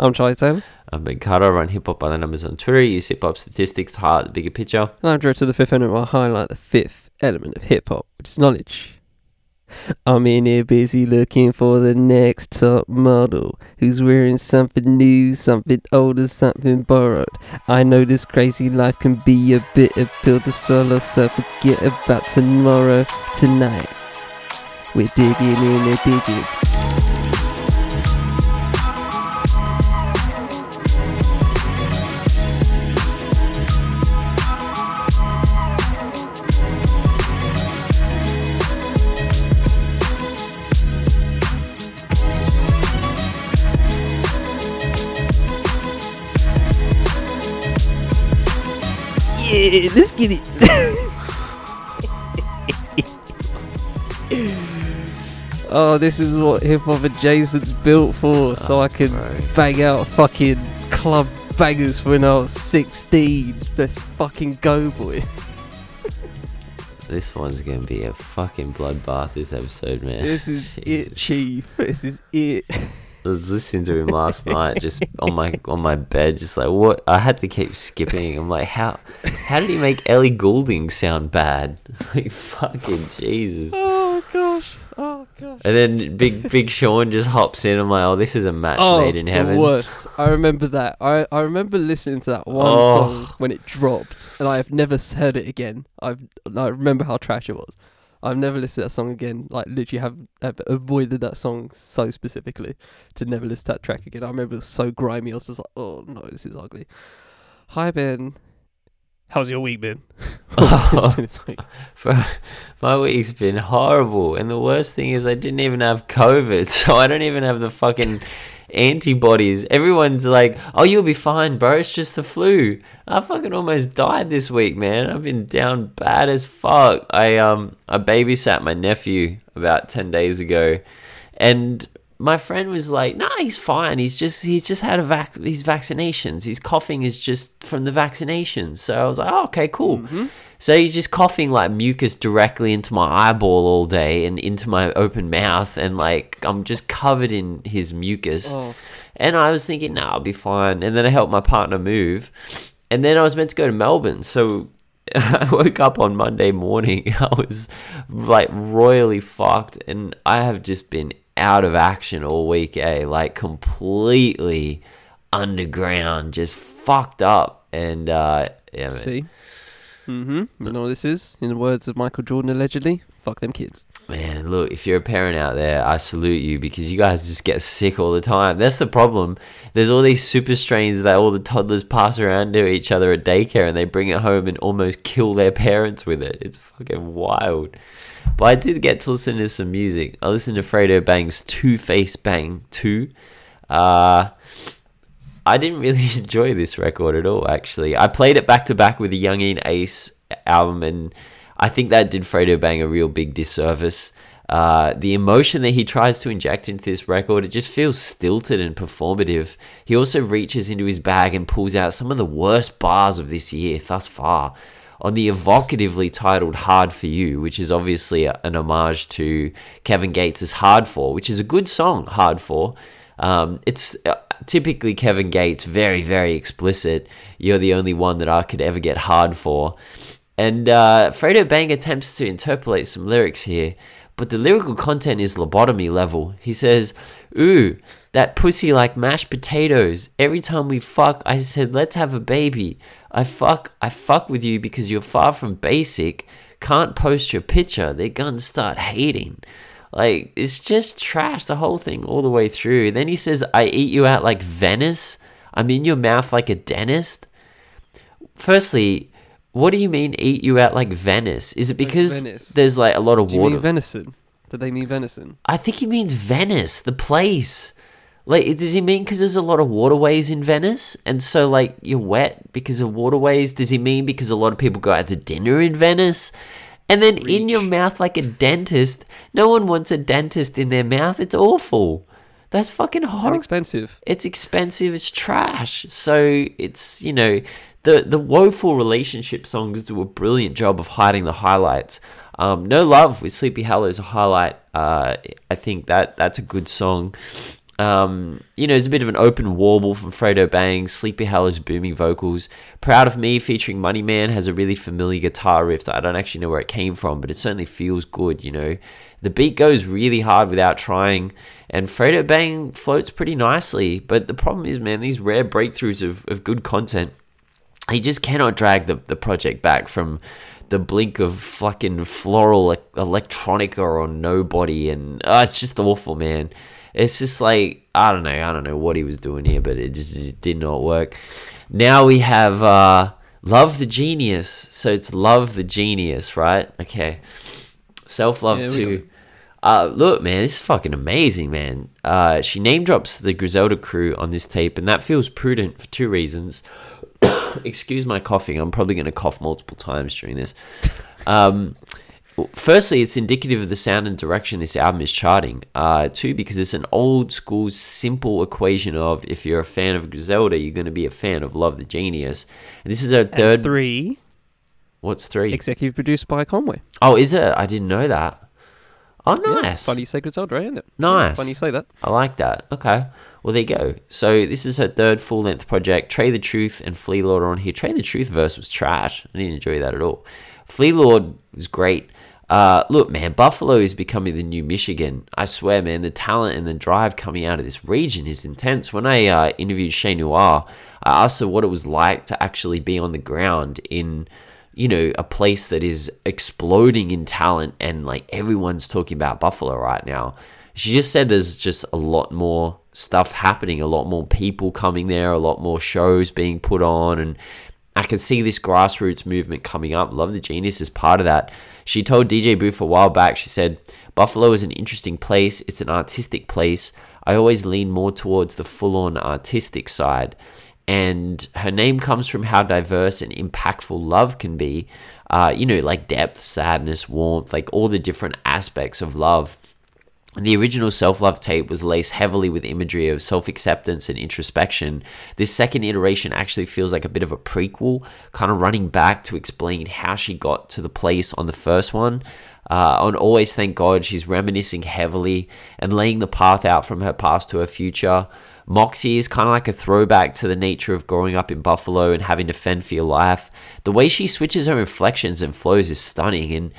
I'm Charlie Taylor. I'm Ben Carter. I run Hip Hop by the Numbers on Twitter. Use hip hop statistics, heart, the bigger picture. And I'm director of the fifth element where I highlight the fifth element of hip hop, which is knowledge. I'm in here busy looking for the next top model who's wearing something new, something older, something borrowed. I know this crazy life can be a bitter pill to swallow, so forget about tomorrow. Tonight, we're digging in the digits. Yeah, let's get it. Oh, this is what Hip Hop Adjacent's built for, so I could bang out fucking club bangers when I was 16. Let's fucking go, boy. This one's gonna be a fucking bloodbath this episode, man. This is Jesus. It, Chief. This is it. I was listening to him last night, just on my bed, just like, what? I had to keep skipping. I'm like, how did he make Ellie Goulding sound bad? Like, fucking Jesus. Oh gosh. And then Big Sean just hops in. I'm like, oh, this is a match made in heaven. The worst. I remember that. I remember listening to that one song when it dropped, and I've never heard it again. I remember how trash it was. I've never listened to that song again. Like, literally have avoided that song so specifically to never listen to that track again. I remember it was so grimy. I was just like, oh, no, this is ugly. Hi, Ben. How's your week been? My week's been horrible. And the worst thing is I didn't even have COVID, so I don't even have the fucking antibodies. Everyone's like, oh, you'll be fine, bro. It's just the flu. I fucking almost died this week, man. I've been down bad as fuck. I babysat my nephew about 10 days ago, and my friend was like, nah, he's fine. He's just had his vaccinations. His coughing is just from the vaccinations. So I was like, oh, okay, cool. Mm-hmm. So he's just coughing like mucus directly into my eyeball all day and into my open mouth, and like I'm just covered in his mucus. Oh. And I was thinking, nah, I'll be fine. And then I helped my partner move, and then I was meant to go to Melbourne. So I woke up on Monday morning. I was like royally fucked, and I have just been out of action all week, like completely underground, just fucked up. And yeah, man. See? Mm-hmm. You know what this is? In the words of Michael Jordan, allegedly, fuck them kids. Man, look, if you're a parent out there, I salute you, because you guys just get sick all the time. That's the problem. There's all these super strains that all the toddlers pass around to each other at daycare, and they bring it home and almost kill their parents with it. It's fucking wild. But I did get to listen to some music. I listened to Fredo Bang's Two-Face Bang 2. I didn't really enjoy this record at all, actually. I played it back-to-back with the Youngin Ace album, and I think that did Fredo Bang a real big disservice. The emotion that he tries to inject into this record, it just feels stilted and performative. He also reaches into his bag and pulls out some of the worst bars of this year thus far on the evocatively titled Hard For You, which is obviously an homage to Kevin Gates' Hard For, which is a good song, Hard For. It's typically Kevin Gates, very, very explicit. You're the only one that I could ever get hard for. And Fredo Bang attempts to interpolate some lyrics here, but the lyrical content is lobotomy level. He says, ooh, that pussy like mashed potatoes. Every time we fuck, I said, let's have a baby. I fuck with you because you're far from basic. Can't post your picture. They're gonna start hating. Like, it's just trash, the whole thing, all the way through. Then he says, I eat you out like Venice. I'm in your mouth like a dentist. Firstly, what do you mean eat you out like Venice? Is it because like there's, like, a lot of water? Do you mean venison? Did they mean venison? I think he means Venice, the place. Like, does he mean because there's a lot of waterways in Venice? And so, like, you're wet because of waterways? Does he mean because a lot of people go out to dinner in Venice? And then Reach. In your mouth like a dentist. No one wants a dentist in their mouth. It's awful. That's fucking horrible. It's expensive. It's trash. So it's, you know, the woeful relationship songs do a brilliant job of hiding the highlights. No Love with Sleepy Hollow is a highlight. I think that's a good song. You know, it's a bit of an open warble from Fredo Bang, Sleepy Hollow's booming vocals. Proud of Me featuring Money Man has a really familiar guitar riff that I don't actually know where it came from, but it certainly feels good, you know. The beat goes really hard without trying, and Fredo Bang floats pretty nicely, but the problem is, man, these rare breakthroughs of good content, he just cannot drag the project back from the blink of fucking floral electronica or Nobody, and it's just awful, man. It's just like, I don't know what he was doing here, but it just did not work. Now we have Love the Genius. So it's Love the Genius, right? Okay. Self-Love 2. Look, man, this is fucking amazing, man. She name drops the Griselda crew on this tape, and that feels prudent for two reasons. Excuse my coughing. I'm probably going to cough multiple times during this. Firstly, it's indicative of the sound and direction this album is charting. Two, because it's an old school simple equation of if you're a fan of Griselda, you're going to be a fan of Love the Genius. And this is her third. And three. What's three? Executive produced by Conway. Oh, is it? I didn't know that. Oh, nice. Yeah, funny you say Griselda, isn't it? Nice. Yeah, funny you say that. I like that. Okay. Well, there you go. So this is her third full-length project. Tray the Truth and Flee Lord are on here. Tray the Truth verse was trash. I didn't enjoy that at all. Flee Lord was great. Look, man, Buffalo is becoming the new Michigan. I swear, man, the talent and the drive coming out of this region is intense. When I interviewed Chez Noir, I asked her what it was like to actually be on the ground in, you know, a place that is exploding in talent and, like, everyone's talking about Buffalo right now. She just said there's just a lot more stuff happening, a lot more people coming there, a lot more shows being put on, and I can see this grassroots movement coming up. Love the Genius is part of that. She told DJ Booth a while back, she said, Buffalo is an interesting place. It's an artistic place. I always lean more towards the full-on artistic side. And her name comes from how diverse and impactful love can be. You know, like depth, sadness, warmth, like all the different aspects of love. The original Self-Love tape was laced heavily with imagery of self-acceptance and introspection. This second iteration actually feels like a bit of a prequel, kind of running back to explain how she got to the place on the first one. On Always Thank God, she's reminiscing heavily and laying the path out from her past to her future. Moxie is kind of like a throwback to the nature of growing up in Buffalo and having to fend for your life. The way she switches her inflections and flows is stunning, and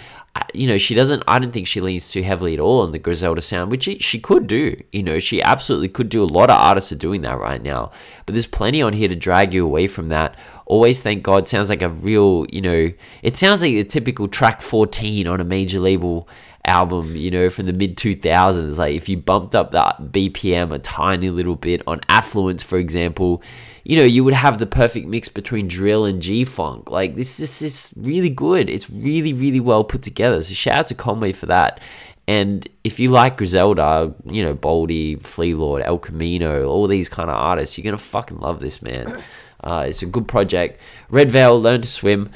you know, she doesn't, I don't think she leans too heavily at all on the Griselda sound, which she could do. You know, she absolutely could do. A lot of artists are doing that right now, but there's plenty on here to drag you away from that. Always Thank God sounds like a real, you know, it sounds like a typical track 14 on a major label album, you know, from the mid-2000s. Like, if you bumped up that BPM a tiny little bit on Affluence, for example, you know, you would have the perfect mix between drill and G-funk. Like, this is really good. It's really, really well put together. So shout out to Conway for that. And if you like Griselda, you know, Boldy, Flee Lord, El Camino, all these kind of artists, you're going to fucking love this, man. It's a good project. Redveil, Learn to Swim.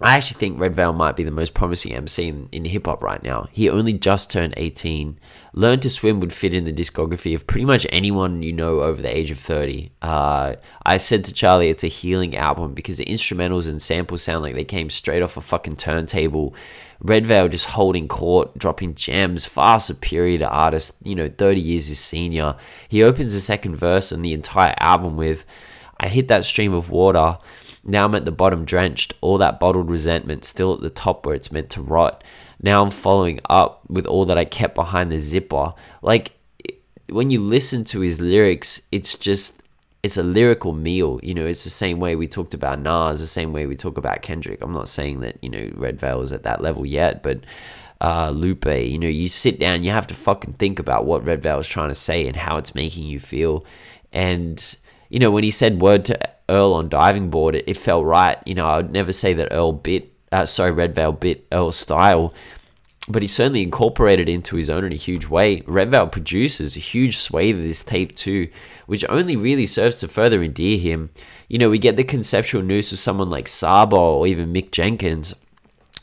I actually think Redveil might be the most promising MC in hip-hop right now. He only just turned 18. Learn to Swim would fit in the discography of pretty much anyone you know over the age of 30. I said to Charlie it's a healing album because the instrumentals and samples sound like they came straight off a fucking turntable. Redveil just holding court, dropping gems, far superior to artists, you know, 30 years his senior. He opens the second verse on the entire album with, I hit that stream of water. Now I'm at the bottom drenched, all that bottled resentment still at the top where it's meant to rot. Now I'm following up with all that I kept behind the zipper. Like, when you listen to his lyrics, it's a lyrical meal. You know, it's the same way we talked about Nas, the same way we talk about Kendrick. I'm not saying that, you know, Redveil is at that level yet, but Lupe, you know, you sit down, you have to fucking think about what Redveil is trying to say and how it's making you feel. And, you know, when he said word to Earl on Diving Board, it felt right. You know, I would never say that Redveil bit Earl's style, but he certainly incorporated it into his own in a huge way. Redveil produces a huge swathe of this tape too, which only really serves to further endear him. You know, we get the conceptual noose of someone like Sabo or even Mick Jenkins.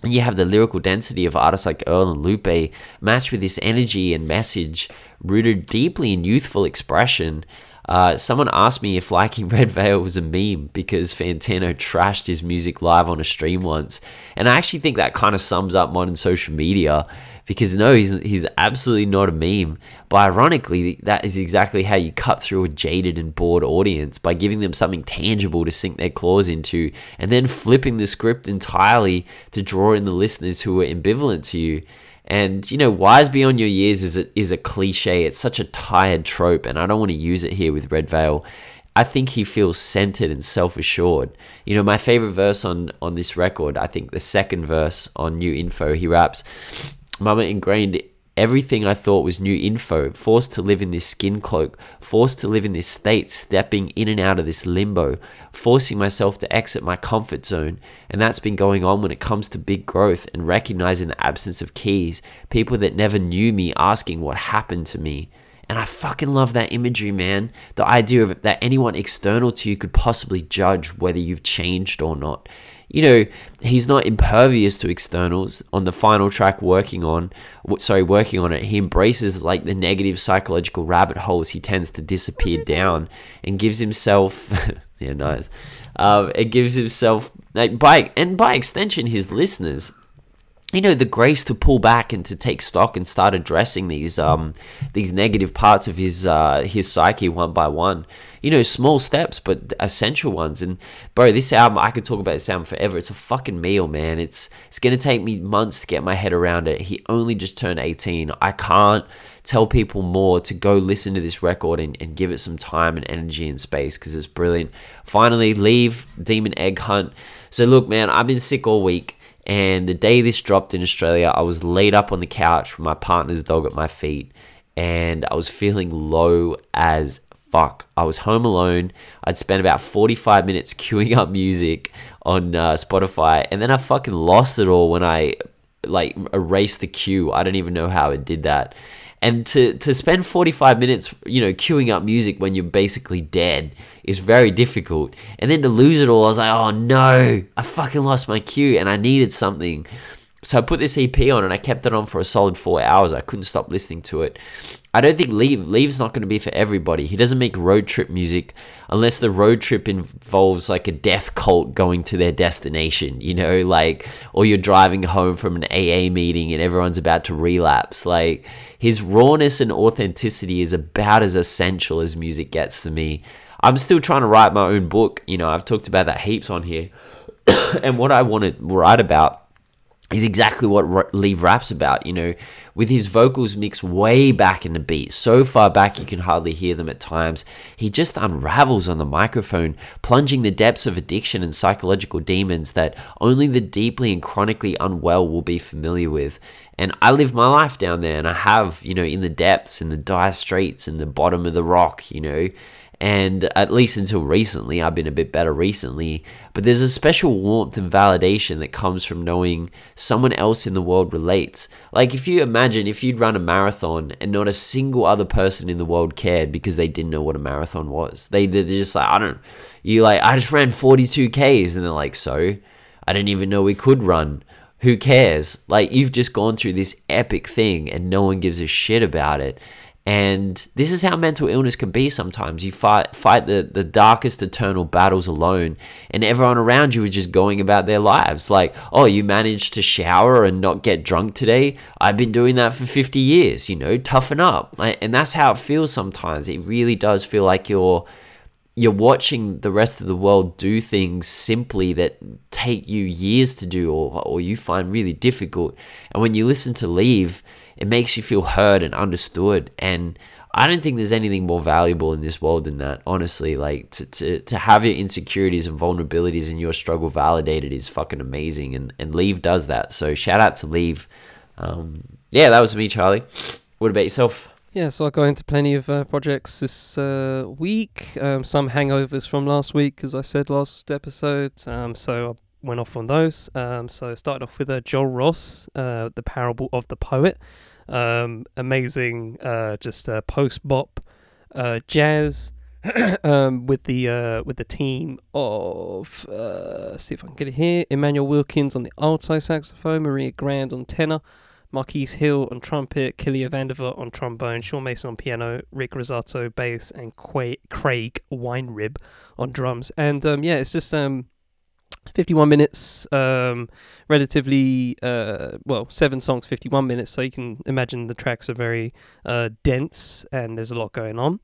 And you have the lyrical density of artists like Earl and Lupe matched with this energy and message rooted deeply in youthful expression. Someone asked me if liking Redveil was a meme because Fantano trashed his music live on a stream once. And I actually think that kind of sums up modern social media, because no, he's absolutely not a meme. But ironically, that is exactly how you cut through a jaded and bored audience, by giving them something tangible to sink their claws into, and then flipping the script entirely to draw in the listeners who are ambivalent to you. And, you know, wise beyond your years is a cliche. It's such a tired trope, and I don't want to use it here with Redveil. I think he feels centered and self-assured. You know, my favorite verse on this record, I think the second verse on New Info, he raps, "Mama ingrained everything I thought was new info, forced to live in this skin cloak, forced to live in this state, stepping in and out of this limbo, forcing myself to exit my comfort zone. And that's been going on when it comes to big growth and recognizing the absence of keys, people that never knew me asking what happened to me." And I fucking love that imagery, man. The idea of that anyone external to you could possibly judge whether you've changed or not. You know, he's not impervious to externals. On the final track, working on it, he embraces like the negative psychological rabbit holes he tends to disappear down, and gives himself, yeah, nice. It gives himself, like, by extension, his listeners, you know, the grace to pull back and to take stock and start addressing these negative parts of his psyche one by one. You know, small steps, but essential ones. And bro, this album, I could talk about this album forever. It's a fucking meal, man. It's going to take me months to get my head around it. He only just turned 18. I can't tell people more to go listen to this record and give it some time and energy and space, because it's brilliant. Finally, leave Demon Egg Hunt. So look, man, I've been sick all week. And the day this dropped in Australia, I was laid up on the couch with my partner's dog at my feet. And I was feeling low as fuck. I was home alone. I'd spent about 45 minutes queuing up music on Spotify, and then I fucking lost it all when I like erased the queue. I don't even know how it did that. And to spend 45 minutes, you know, queuing up music when you're basically dead is very difficult. And then to lose it all, I was like, oh no, I fucking lost my queue, and I needed something. So I put this EP on, and I kept it on for a solid 4 hours. I couldn't stop listening to it. I don't think Leave's not going to be for everybody. He doesn't make road trip music unless the road trip involves like a death cult going to their destination, you know, like, or you're driving home from an AA meeting and everyone's about to relapse. Like, his rawness and authenticity is about as essential as music gets to me. I'm still trying to write my own book. You know, I've talked about that heaps on here. And what I want to write about is exactly what Leave raps about, you know, with his vocals mixed way back in the beat, so far back you can hardly hear them at times. He just unravels on the microphone, plunging the depths of addiction and psychological demons that only the deeply and chronically unwell will be familiar with. And I live my life down there, and I have, you know, in the depths, in the dire straits, in the bottom of the rock, you know. And at least until recently, I've been a bit better recently, but there's a special warmth and validation that comes from knowing someone else in the world relates. Like, if you imagine if you'd run a marathon and not a single other person in the world cared because they didn't know what a marathon was. They're just like, I just ran 42 Ks, and they're like, so? I didn't even know we could run. Who cares? Like, you've just gone through this epic thing and no one gives a shit about it. And this is how mental illness can be sometimes. You fight the darkest eternal battles alone, and everyone around you is just going about their lives. Like, oh, you managed to shower and not get drunk today? I've been doing that for 50 years, you know, toughen up. And that's how it feels sometimes. It really does feel like you're watching the rest of the world do things simply that take you years to do or you find really difficult. And when you listen to Leave, it makes you feel heard and understood. And I don't think there's anything more valuable in this world than that, honestly. Like, to have your insecurities and vulnerabilities and your struggle validated is fucking amazing. And Leave does that. So shout out to Leave. Yeah, that was me, Charlie. What about yourself? Yeah, so I got into plenty of projects this week. Some hangovers from last week, as I said last episode. So I went off on those. So started off with Joel Ross, The Parable of the Poet. Amazing, just post-bop jazz with the team of, see if I can get it here, Emmanuel Wilkins on the alto saxophone, Maria Grand on tenor, Marquise Hill on trumpet, Killia Vandiver on trombone, Shawn Mason on piano, Rick Rosato bass, and Craig Weinrib on drums. And yeah, it's just 51 minutes, relatively, well, 7 songs, 51 minutes, so you can imagine the tracks are very dense and there's a lot going on,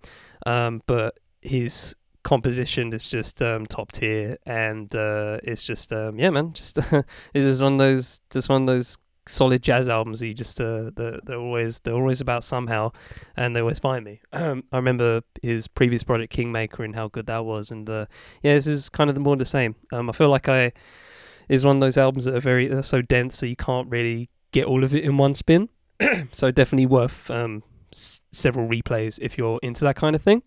but his composition is just top tier, and it's just, yeah, man, just it's just one of those solid jazz albums that you just they're always about somehow, and they always find me. I remember his previous project Kingmaker and how good that was, and yeah, this is kind of the more the same. I feel like is one of those albums that are very so dense that you can't really get all of it in one spin. So definitely worth several replays if you're into that kind of thing.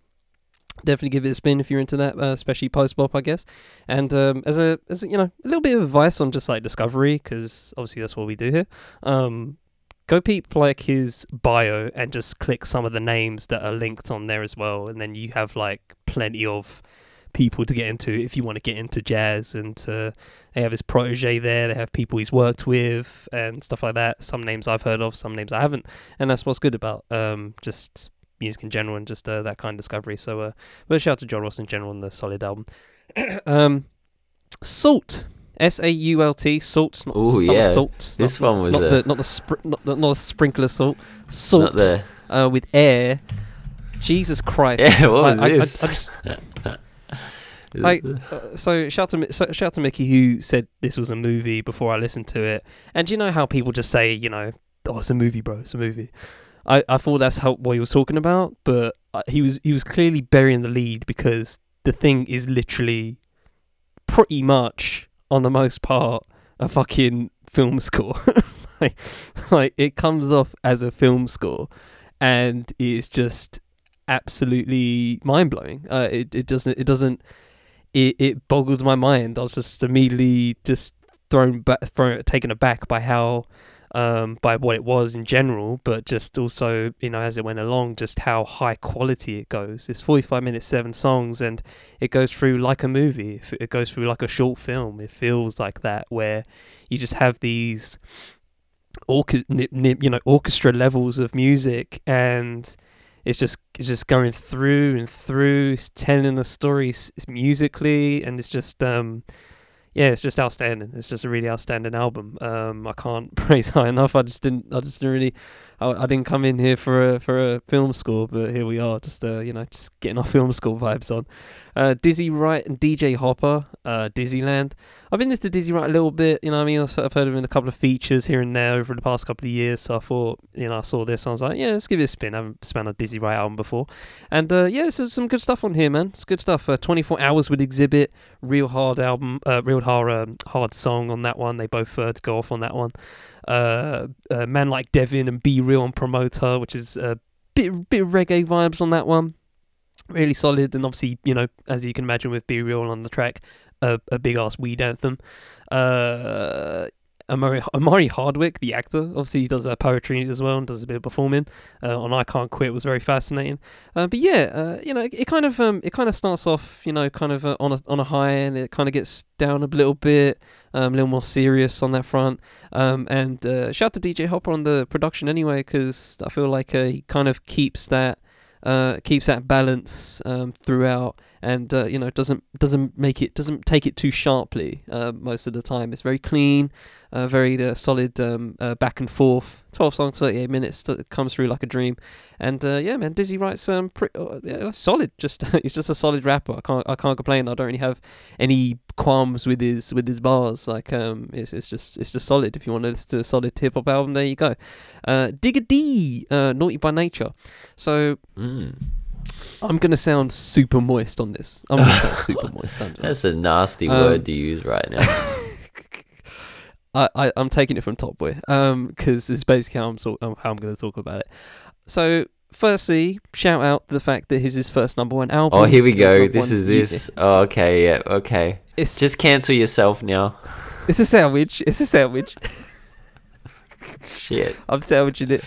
Definitely give it a spin if you're into that, especially post-bop, I guess. And as a, you know, a little bit of advice on just like discovery, because obviously that's what we do here. Go peep like his bio and just click some of the names that are linked on there as well, and then you have like plenty of people to get into if you want to get into jazz. And they have his protege there, they have people he's worked with and stuff like that. Some names I've heard of, some names I haven't, and that's what's good about just music in general and just that kind of discovery. So but shout out to Joel Ross in general on the solid album. SAULT, S-A-U-L-T, SAULT, not salt. This not, one was not the sprinkler salt with air. Jesus Christ! Yeah, what was this? So shout out to Mickey who said this was a movie before I listened to it. And you know how people just say, you know, oh, it's a movie, bro, it's a movie. I thought that's what he was talking about, but he was clearly burying the lead, because the thing is literally pretty much, on the most part, a fucking film score. like it comes off as a film score, and it's just absolutely mind blowing. It boggled my mind. I was just immediately just taken aback by how. By what it was in general, but just also, you know, as it went along, just how high quality it goes. It's 45 minutes, 7 songs, and it goes through like a movie. It goes through like a short film. It feels like that, where you just have these orchestra levels of music, and it's just going through and through. It's telling a story musically, and it's just yeah, it's just outstanding. It's just a really outstanding album. I can't praise high enough. I didn't come in here for a film score, but here we are, just just getting our film score vibes on. Dizzy Wright and DJ Hopper, Dizzyland. I've been into Dizzy Wright a little bit, you know what I mean? I've heard him in a couple of features here and there over the past couple of years, so I thought, you know, I saw this and I was like, yeah, let's give it a spin. I haven't spun a Dizzy Wright album before. And yeah, this is some good stuff on here, man. It's good stuff. 24 Hours with Exhibit, real hard song on that one. They both go off on that one. Man Like Devin and B-Real on Promoter, which is a bit of reggae vibes on that one. Really solid, and obviously, you know, as you can imagine with B-Real on the track, a big-ass weed anthem. Amari Hardwick, the actor, obviously he does poetry as well and does a bit of performing on I Can't Quit. Was very fascinating. But yeah, you know, it kind of starts off, you know, kind of on a high, and it kind of gets down a little bit, a little more serious on that front. And shout out to DJ Hopper on the production anyway, because I feel like he kind of keeps that balance throughout, and you know, doesn't take it too sharply most of the time. It's very clean, very solid back and forth. 12 songs, 38 minutes, comes through like a dream. And yeah, man, Dizzy Wright's solid. Just he's just a solid rapper. I can't complain. I don't really have any qualms with his bars. Like it's just solid. If you want to listen to a solid hip hop album, there you go. Digger D, Naughty by Nature. So. I'm gonna sound super moist on this. That's a nasty word to use right now. I'm taking it from Top Boy, because it's basically how I'm going to talk about it. So, firstly, shout out the fact that his first #1 album. Oh, here we go. This is this. Oh, okay, yeah, okay. It's just cancel yourself now. It's a sandwich. Shit. I'm sandwiching it.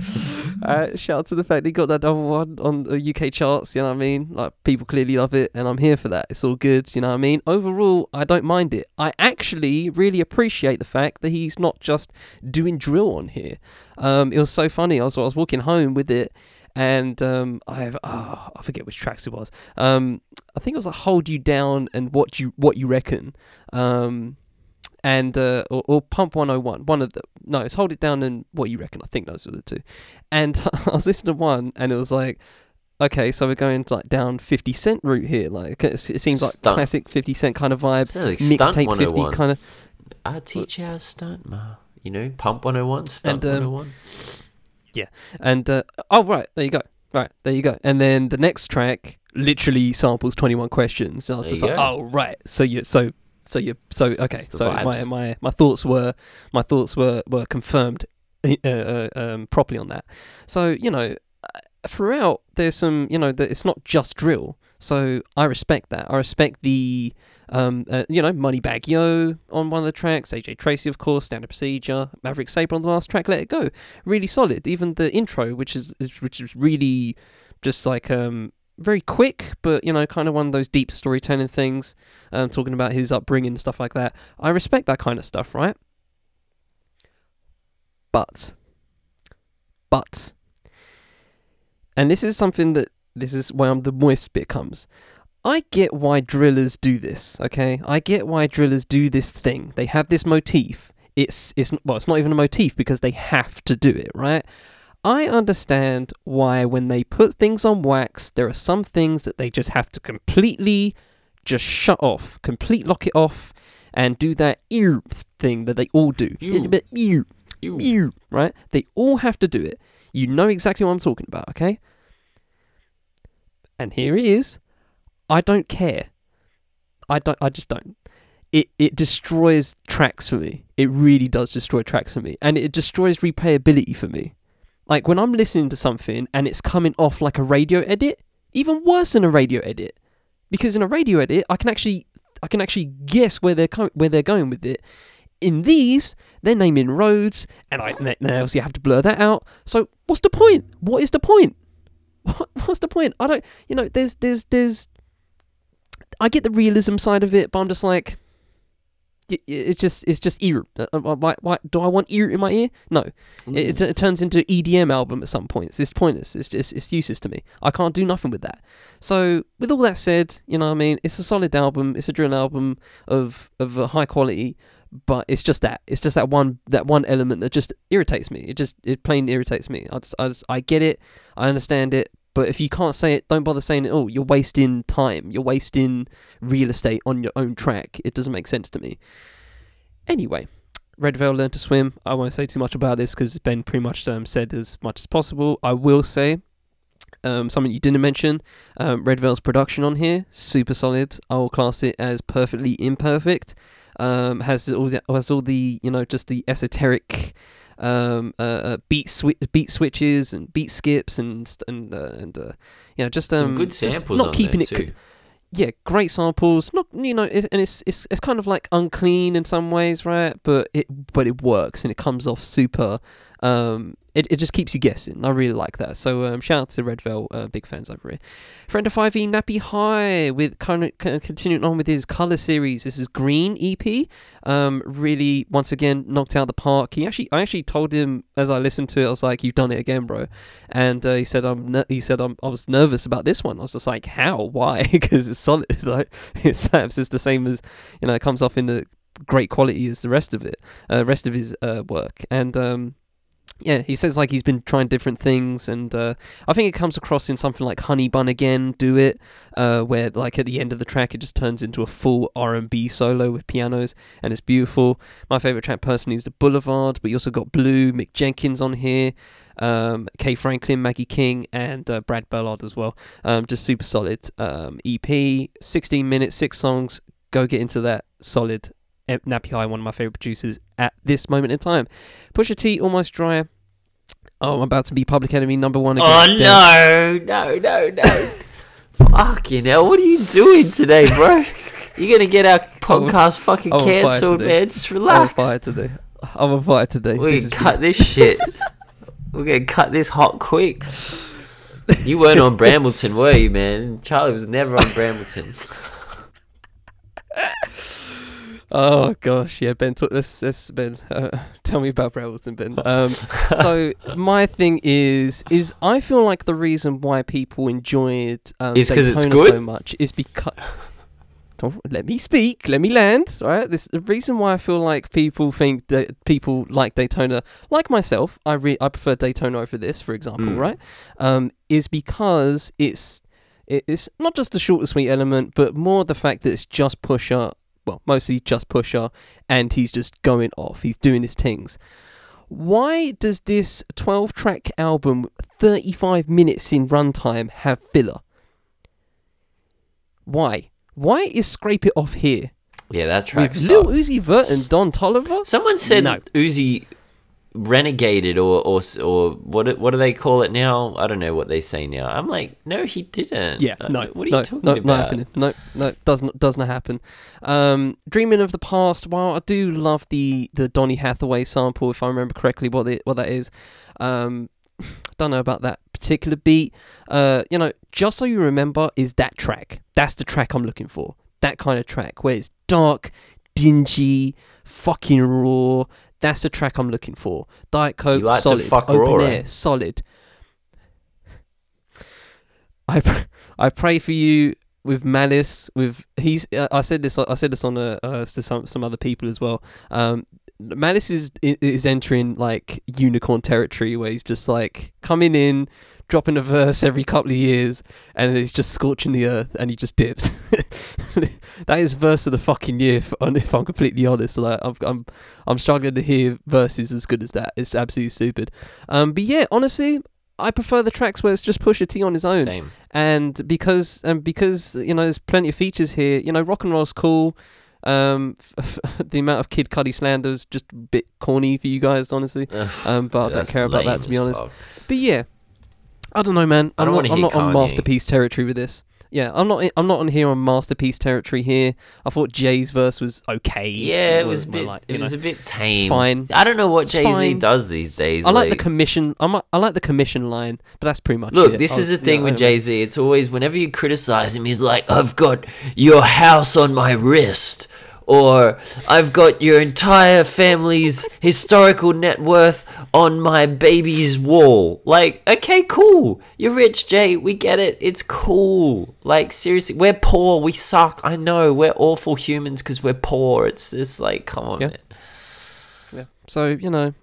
Shout out to the fact he got that number one on the UK charts, you know what I mean? Like, people clearly love it, and I'm here for that. It's all good, you know what I mean? Overall, I don't mind it. I actually really appreciate the fact that he's not just doing drill on here. It was so funny. I was walking home with it, and I forget which tracks it was. I think it was like Hold You Down and What You Reckon. Or Pump 101, it's Hold It Down and What You Reckon, I think those were the two. And I was listening to one, and it was like, okay, so we're going to, like, down 50 Cent route here, like, it seems like stunt. Classic 50 Cent kind of vibe, like mixtape 50 kind of. I teach you how to stunt, ma, you know, Pump 101, Stunt 101. Yeah, and, right, there you go, and then the next track literally samples 21 Questions, so I was there just like, go. Oh, right, So my thoughts were confirmed properly on that. So, you know, throughout there's some, you know, that it's not just drill. So I respect that. I respect the Moneybagg Yo on one of the tracks, AJ Tracy, of course, Standard Procedure, Maverick Sabre on the last track, Let It Go. Really solid. Even the intro, which is really just like very quick, but, you know, kind of one of those deep storytelling things, talking about his upbringing and stuff like that. I respect that kind of stuff, right? But, and this is something that, this is where the moist bit comes. I get why drillers do this, okay? I get why drillers do this thing. They have this motif. It's not even a motif because they have to do it, right? I understand why when they put things on wax, there are some things that they just have to completely just shut off, complete lock it off, and do that ew thing that they all do. Ew. It's a bit ew, right? They all have to do it. You know exactly what I'm talking about, okay? And here it is. I don't care. I just don't. It destroys tracks for me. It really does destroy tracks for me. And it destroys replayability for me. Like, when I'm listening to something and it's coming off like a radio edit, even worse than a radio edit, because in a radio edit I can actually guess where they're going with it. In these, they're naming roads, and obviously I have to blur that out. So what's the point? What is the point? What's the point? I don't. You know, there's. I get the realism side of it, but I'm just like, it's just ear. Why do I want ear in my ear? No, it turns into EDM album at some points. It's pointless. It's useless to me. I can't do nothing with that. So with all that said, you know what I mean, it's a solid album. It's a drill album of high quality, but it's just that one element that just irritates me. It plain irritates me. I get it. I understand it. But if you can't say it, don't bother saying it at all. You're wasting time. You're wasting real estate on your own track. It doesn't make sense to me. Anyway, Redveil, Learn to Swim. I won't say too much about this because Ben pretty much said as much as possible. I will say something you didn't mention. Redveil's production on here, super solid. I will class it as perfectly imperfect. Has all the, you know, just the esoteric... beat switches and beat skips and you know, just some good samples, not on keeping there it too. Yeah, great samples. Not, you know, and it's kind of like unclean in some ways, right? But it works and it comes off super. It just keeps you guessing. I really like that. So shout out to Redveil, big fans over here. Friend of 5E, Nappy High, with kind of continuing on with his Colour series. This is Green EP. Really, once again, knocked out the park. I actually told him as I listened to it, I was like, "You've done it again, bro." And he said, I was nervous about this one." I was just like, "How? Why?" Because it's solid. It's like, it slaps. It's the same as, you know, it comes off in the great quality as the rest of it, rest of his work. And yeah, he says like he's been trying different things, and I think it comes across in something like Honey Bun Again, Do It, where like at the end of the track it just turns into a full R&B solo with pianos, and it's beautiful. My favourite track personally is The Boulevard, but you also got Blue, Mick Jenkins on here, Kay Franklin, Maggie King, and Brad Ballard as well. Just super solid EP, 16 minutes, 6 songs, go get into that. Solid. Nappy High, one of my favourite producers at this moment in time. Pusha T, Almost Dry. Oh, I'm about to be Public Enemy #1 again. Oh, no. Fucking hell, what are you doing today, bro? You're going to get our podcast fucking cancelled, man. Just relax. I'm on fire today. We cut this shit. We're gonna cut this hot quick. You weren't on Brambleton, were you, man? Charlie was never on Brambleton. Oh gosh, yeah, Ben. Ben, tell me about Brambleton, Ben. So my thing is I feel like the reason why people enjoyed Daytona so much is because. Don't let me speak. Let me land. Right. This the reason why I feel like people think that people like Daytona, like myself. I prefer Daytona over this, for example. Right. Is because it's not just the short and sweet element, but more the fact that it's just Pusha. Well, mostly just Pusha, and he's just going off. He's doing his things. Why does this 12-track album, 35 minutes in runtime, have filler? Why? Why is Scrape It Off here? Yeah, that track sucks. Lil Uzi Vert and Don Toliver? Someone said no. Uzi renegaded or what do they call it now? I don't know what they say now. I'm like, no, he didn't. Yeah, no. What are you talking about? No, does not happen. Dreaming of the Past. While I do love the Donny Hathaway sample, if I remember correctly, what that is. Don't know about that particular beat. Just So You Remember is that track. That's the track I'm looking for. That kind of track where it's dark, dingy, fucking raw. That's the track I'm looking for. Diet Coke, like solid. Open air, solid. I Pray For You with Malice. I said this on to some other people as well. Malice is entering like unicorn territory where he's just like coming in, dropping a verse every couple of years, and he's just scorching the earth, and he just dips. That is verse of the fucking year. If I'm completely honest, like I'm struggling to hear verses as good as that. It's absolutely stupid. But yeah, honestly, I prefer the tracks where it's just Pusha T on his own. Same. And because there's plenty of features here. Rock and roll's cool. The amount of Kid Cudi slander is just a bit corny for you guys, honestly. But I don't care about that, to be honest. Fuck. But yeah, I don't know, man. I'm not on masterpiece territory with this. Yeah, I'm not on here on masterpiece territory here. I thought Jay's verse was okay. Yeah, it was a bit tame. It's fine. I don't know what Jay-Z does these days. I like the commission. I like the commission line, but that's pretty much it. Look, this is the thing with Jay-Z. It's always whenever you criticize him, he's like, "I've got your house on my wrist," or "I've got your entire family's historical net worth on my baby's wall." Like, okay, cool. You're rich, Jay. We get it. It's cool. Like, seriously, we're poor. We suck. I know. We're awful humans because we're poor. It's just like, come on, man. Yeah. So,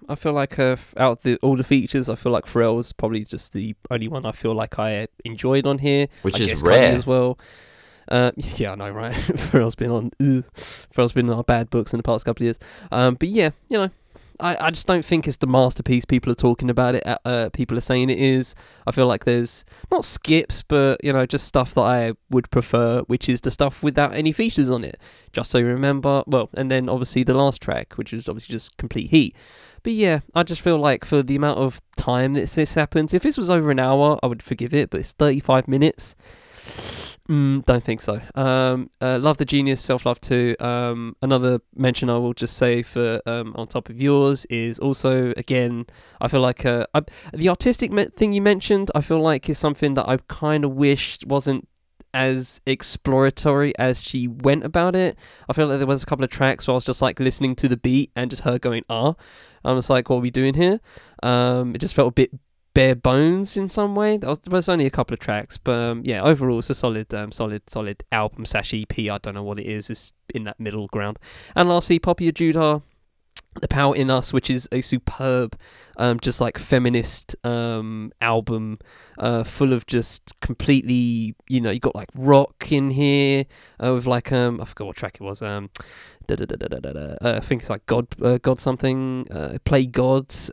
I feel like out of all the features, I feel like Pharrell was probably just the only one I feel like I enjoyed on here. Which is rare. As well. Yeah, I know, right? Pharrell's been on our bad books in the past couple of years. But yeah, I just don't think it's the masterpiece people are talking about it. People are saying it is. I feel like there's not skips, but just stuff that I would prefer, which is the stuff without any features on it. Just So You Remember. Well, and then obviously the last track, which is obviously just complete heat. But yeah, I just feel like for the amount of time that this happens, if this was over an hour, I would forgive it. But it's 35 minutes. Don't think so. Love the Genius, Self-Love 2. Another mention I will just say for on top of yours is also, again, I feel like the artistic thing you mentioned, I feel like is something that I kind of wished wasn't as exploratory as she went about it. I feel like there was a couple of tracks where I was just like listening to the beat and just her going, I'm just like, what are we doing here? It just felt a bit bare bones in some way. There's only a couple of tracks, but yeah, overall it's a solid album / EP. I don't know what it is. It's in that middle ground. And lastly, Poppy Ajuda, The Power in Us, which is a superb, just like feminist album, full of just completely, you got like rock in here with like I forgot what track it was. I think it's like God something, Play Gods,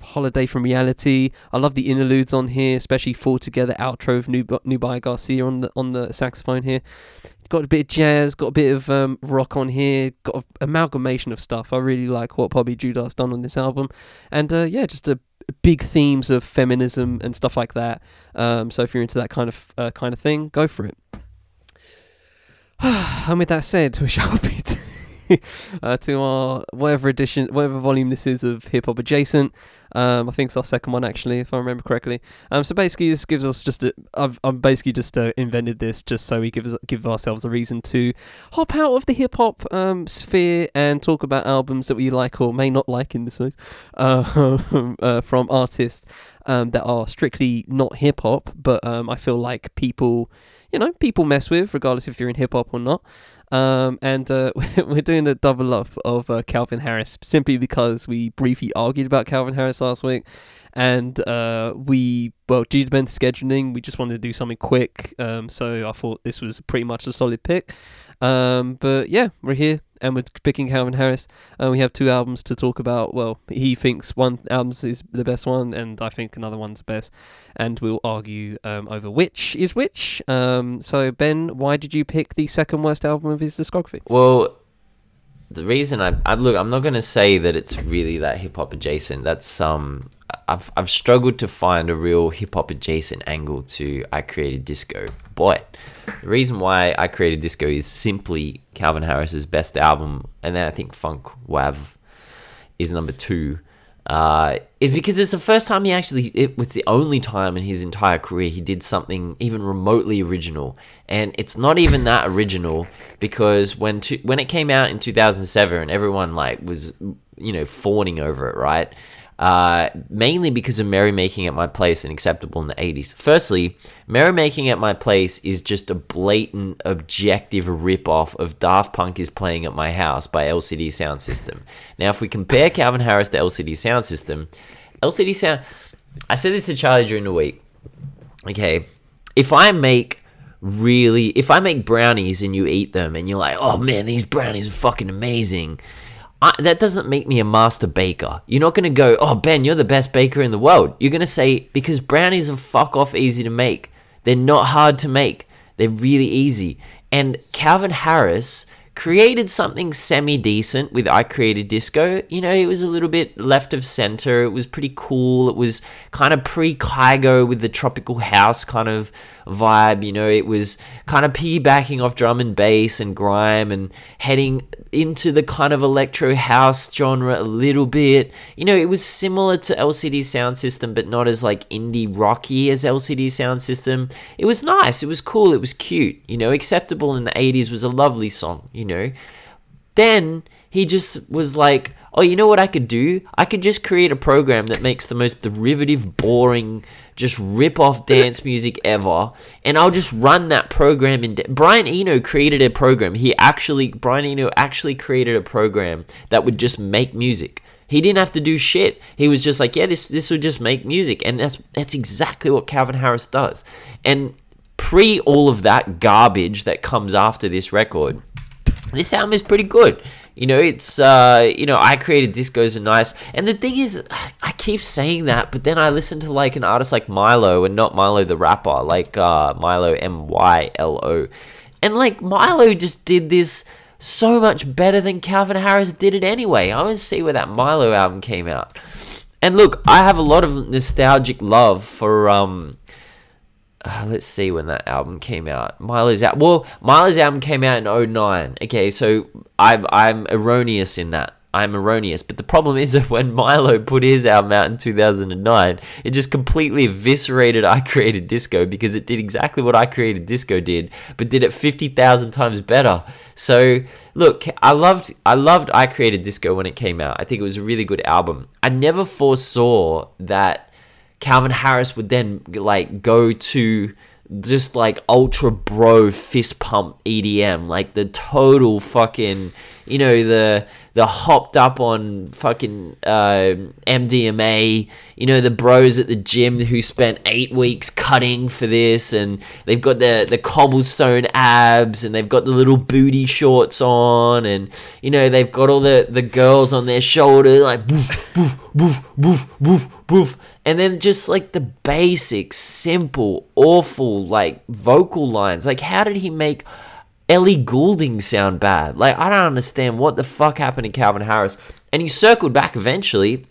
Holiday from Reality. I love the interludes on here, especially Fall Together outro of Nubia Garcia on the saxophone here. Got a bit of jazz, got a bit of rock on here, got an amalgamation of stuff. I really like what Poppy Judas done on this album, and just a big themes of feminism and stuff like that. So if you're into that kind of thing, go for it. And with that said, we shall be to our whatever volume this is of Hip Hop Adjacent. I think it's our second one, actually, if I remember correctly. So basically, this gives us just a... I've basically just invented this just so we give ourselves a reason to hop out of the hip-hop sphere and talk about albums that we like or may not like in this case from artists that are strictly not hip-hop, but I feel like people... you know, people mess with, regardless if you're in hip-hop or not. And we're doing a double up of Calvin Harris, simply because we briefly argued about Calvin Harris last week. And due to Ben's scheduling, we just wanted to do something quick. So I thought this was pretty much a solid pick. But yeah, we're here and we're picking Calvin Harris. And we have two albums to talk about. Well, he thinks one album is the best one, and I think another one's the best. And we'll argue over which is which. So Ben, why did you pick the second worst album of his discography? Well, the reason I'm not going to say that it's really that hip hop adjacent. That's I've struggled to find a real hip hop adjacent angle to I Created Disco. But the reason why I Created Disco is simply Calvin Harris's best album, and then I think Funk Wav is number two. It's because it's the first time it was the only time in his entire career he did something even remotely original, and it's not even that original, because when it came out in 2007, everyone was fawning over it, right? Mainly because of Merrymaking at My Place and Acceptable in the 80s. Firstly, Merrymaking at My Place is just a blatant, objective ripoff of Daft Punk Is Playing at My House by LCD Sound System. Now, if we compare Calvin Harris to LCD Sound System, I said this to Charlie during the week. Okay, if I make brownies and you eat them and you're like, oh man, these brownies are fucking amazing, that doesn't make me a master baker. You're not going to go, oh, Ben, you're the best baker in the world. You're going to say, because brownies are fuck off easy to make. They're not hard to make. They're really easy. And Calvin Harris created something semi-decent with I Created Disco. It was a little bit left of center. It was pretty cool. It was kind of pre-Kygo with the tropical house kind of vibe. It was kind of piggybacking off drum and bass and grime and heading into the kind of electro house genre a little bit. It was similar to LCD Sound System, but not as indie rocky as LCD Sound System. It was nice. It was cool. It was cute. Acceptable in the 80s was a lovely song. Then he just was like, oh, you know what I could do? I could just create a program that makes the most derivative, boring, just rip-off dance music ever, and I'll just run that program. Brian Eno created a program. Brian Eno actually created a program that would just make music. He didn't have to do shit. He was just like, yeah, this would just make music, and that's exactly what Calvin Harris does. And pre all of that garbage that comes after this record, this album is pretty good. It's, I Created Disco's are nice. And the thing is, I keep saying that, but then I listen to an artist like Milo, and not Milo the rapper, Milo, M-Y-L-O. And Milo just did this so much better than Calvin Harris did it anyway. I want to see where that Milo album came out. And look, I have a lot of nostalgic love for, let's see when that album came out. Milo's album came out in 2009. Okay, so I'm erroneous in that. I'm erroneous. But the problem is that when Milo put his album out in 2009, it just completely eviscerated I Created Disco, because it did exactly what I Created Disco did, but did it 50,000 times better. So, look, I loved I Created Disco when it came out. I think it was a really good album. I never foresaw that Calvin Harris would then go to just ultra bro fist pump EDM, the total fucking, the hopped up on fucking MDMA, the bros at the gym who spent 8 weeks cutting for this, and they've got the cobblestone abs, and they've got the little booty shorts on, and they've got all the girls on their shoulder, woof, woof, woof, woof, woof, woof. And then just the basic, simple, awful vocal lines. How did he make Ellie Goulding sound bad? I don't understand what the fuck happened to Calvin Harris. And he circled back eventually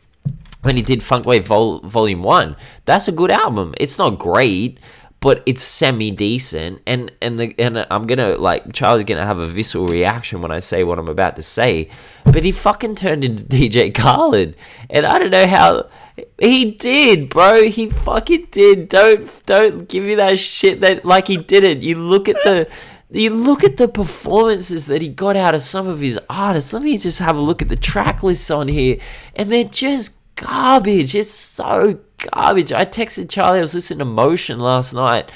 when he did Funk Wave Volume 1. That's a good album. It's not great, but it's semi-decent. And I'm going to, Charlie's going to have a visceral reaction when I say what I'm about to say. But he fucking turned into DJ Khaled. And I don't know how... He did, bro. He fucking did. Don't give me that shit that like he didn't. You look at the performances that he got out of some of his artists. Let me just have a look at the track lists on here, and they're just garbage. It's so garbage. I texted Charlie. I was listening to Motion last night.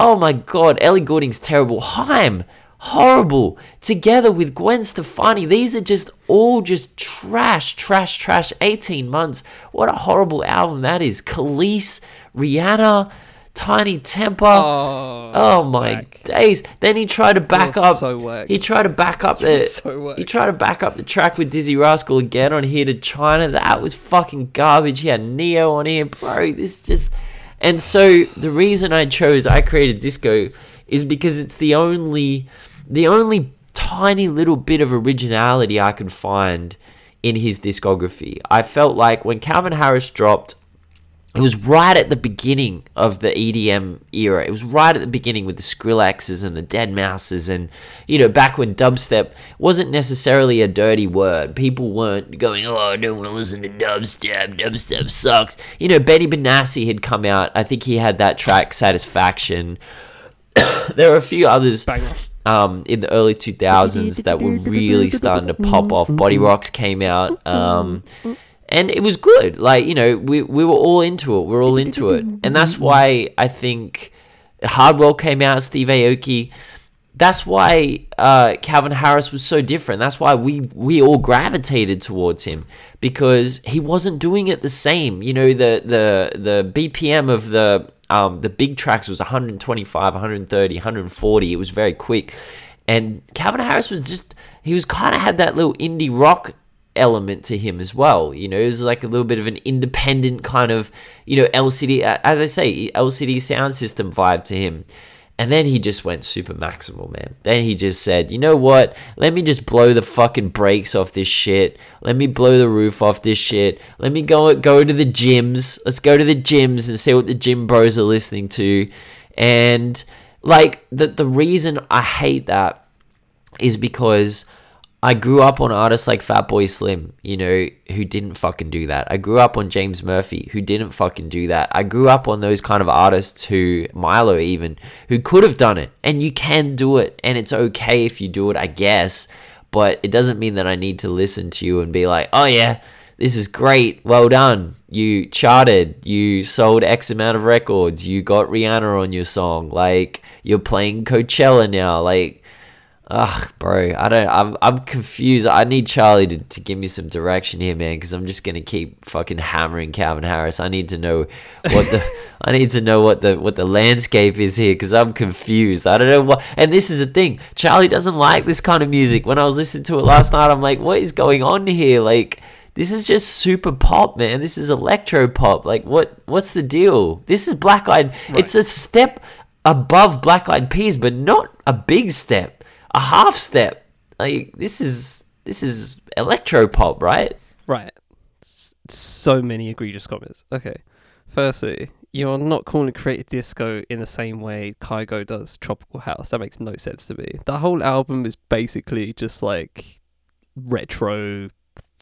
Oh my god, Ellie Goulding's terrible. Haim, horrible. Together with Gwen Stefani, these are just all just trash. 18 months. What a horrible album that is. Khalees, Rihanna, Tiny Temper. Oh my days. Then he tried to back up. He tried to back up the track with Dizzy Rascal again on Here to China. That was fucking garbage. He had Neo on here, bro. This just. And so the reason I created disco is because it's the only tiny little bit of originality I could find in his discography. I felt like when Calvin Harris dropped, it was right at the beginning of the EDM era. It was right at the beginning with the Skrillexes and the Deadmau5s and, you know, back when dubstep wasn't necessarily a dirty word. People weren't going, oh, I don't want to listen to dubstep. Dubstep sucks. You know, Benny Benassi had come out. I think he had that track, Satisfaction. There were a few others in the early 2000s that were really starting to pop off. Body Rocks came out. And it was good. Like, you know, we were all into it. We're all into it. And that's why I think Hardwell came out, Steve Aoki. That's why Calvin Harris was so different. That's why we all gravitated towards him, because he wasn't doing it the same. You know, the BPM of the big tracks was 125, 130, 140. It was very quick. And Calvin Harris was just, he was kind of had that little indie rock element to him as well. You know, it was like a little bit of an independent kind of, you know, LCD, as I say, LCD sound system vibe to him. And then he just went super maximal, man. Then he just said, you know what, let me just blow the fucking brakes off this shit. Let me blow the roof off this shit. Let me go to the gyms. Let's go to the gyms and see what the gym bros are listening to. And like the reason I hate that is because I grew up on artists like Fatboy Slim, you know, who didn't fucking do that. I grew up on James Murphy, who didn't fucking do that. I grew up on those kind of artists who, Milo even, who could have done it. And you can do it, and it's okay if you do it, I guess. But it doesn't mean that I need to listen to you and be like, oh yeah, this is great, well done. You charted, you sold X amount of records, you got Rihanna on your song, like, you're playing Coachella now, like... Ugh, bro, I'm confused. I need Charlie to give me some direction here, man, because I'm just gonna keep fucking hammering Calvin Harris. I need to know what the I need to know what the landscape is here, because I'm confused. I don't know what. And this is the thing, Charlie doesn't like this kind of music. When I was listening to it last night, I'm like, what is going on here? Like, this is just super pop, man. This is electro pop. Like, what's the deal? This is Black Eyed. Right. It's a step above Black Eyed Peas, but not a big step. A half step. Like, this is electro pop, right? So many egregious comments. Okay, firstly, you're not calling creative disco in the same way Kygo does tropical house. That makes no sense to me. The whole album is basically just like retro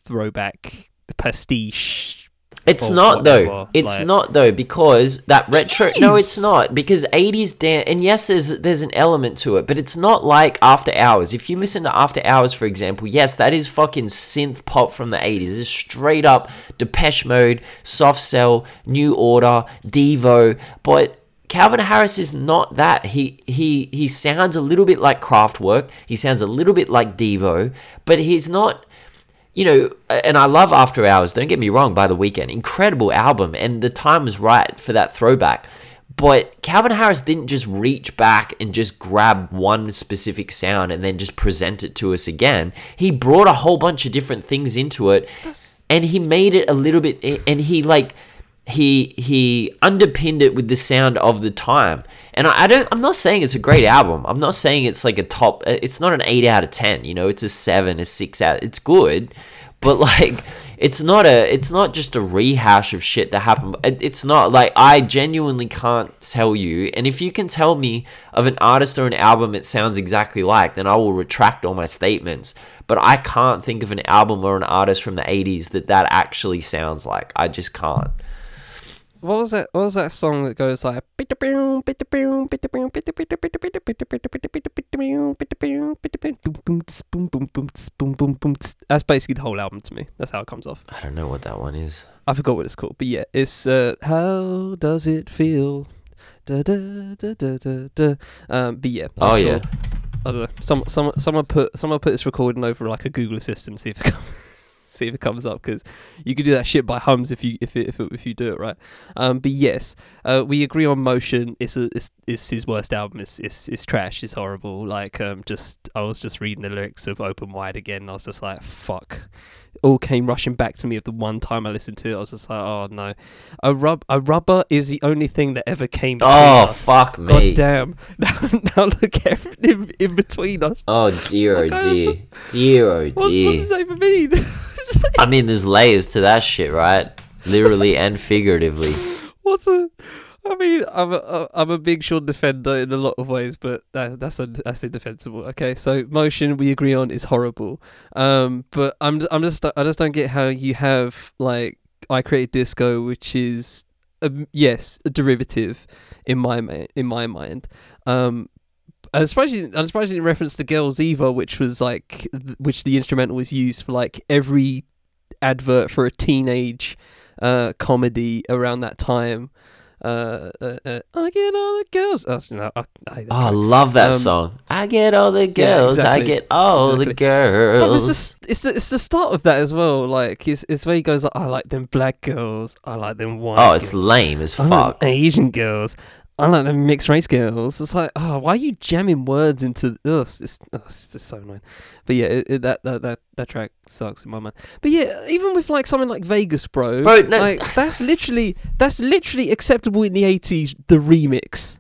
throwback pastiche. It's not though. It's like, not though, because that retro. No, it's not, because 80s dance. And yes, there's an element to it, but it's not like After Hours. If you listen to After Hours, for example, yes, that is fucking synth pop from the 80s. It's straight up Depeche Mode, Soft Cell, New Order, Devo. But Calvin Harris is not that. He sounds a little bit like Kraftwerk. He sounds a little bit like Devo, but he's not. You know, and I love After Hours, don't get me wrong, by The Weeknd. Incredible album, and the time was right for that throwback. But Calvin Harris didn't just reach back and just grab one specific sound and then just present it to us again. He brought a whole bunch of different things into it, and he made it a little bit, and he underpinned it with the sound of the time. And I'm not saying it's a great album. I'm not saying it's like a top. It's not an 8 out of 10. You know, it's a 7, a 6 out. It's good, but like it's not just a rehash of shit that happened. It's not like, I genuinely can't tell you. And if you can tell me of an artist or an album it sounds exactly like, then I will retract all my statements. But I can't think of an album or an artist from the 80s that actually sounds like. I just can't. What was that song that goes like, that's basically the whole album to me. That's how it comes off. I don't know what that one is. I forgot what it's called. But yeah, it's How Does It Feel? Da, da, da, da, da, da. But yeah. Oh sure. Yeah. I don't know. Someone put this recording over like a Google Assistant, see if it comes up, because you could do that shit by hums if you do it right. But yes, we agree on Motion. It's his worst album. It's trash. It's horrible. Like I was just reading the lyrics of Open Wide again, and I was just like, fuck. It all came rushing back to me. Of the one time I listened to it, I was just like, oh no. A rubber is the only thing that ever came between us. Fuck me. God damn. Now look at everything in between us. Oh dear, oh dear. Dear, oh dear. What does that even mean? I mean, there's layers to that shit, right? Literally and figuratively. I'm a Big Sean defender in a lot of ways, but that's indefensible. Okay, so Motion we agree on is horrible. But I just don't get how you have like I Created Disco, which is a derivative in my mind. I'm surprised you didn't reference The Girls Either, which was like which the instrumental was used for like every advert for a teenage comedy around that time. I get all the girls. I love that song. I get all the girls. Yeah, exactly. I get all the girls. But it's the start of that as well. Like it's where he goes. Like, I like them black girls. I like them white. Oh, it's girls. Lame as fuck. I like Asian girls. I like the mixed race girls. It's like, oh, why are you jamming words into this? It's just so annoying. But yeah, that track sucks in my mind. But yeah, even with like something like Vegas, bro, no. Like that's literally acceptable in the '80s. The remix,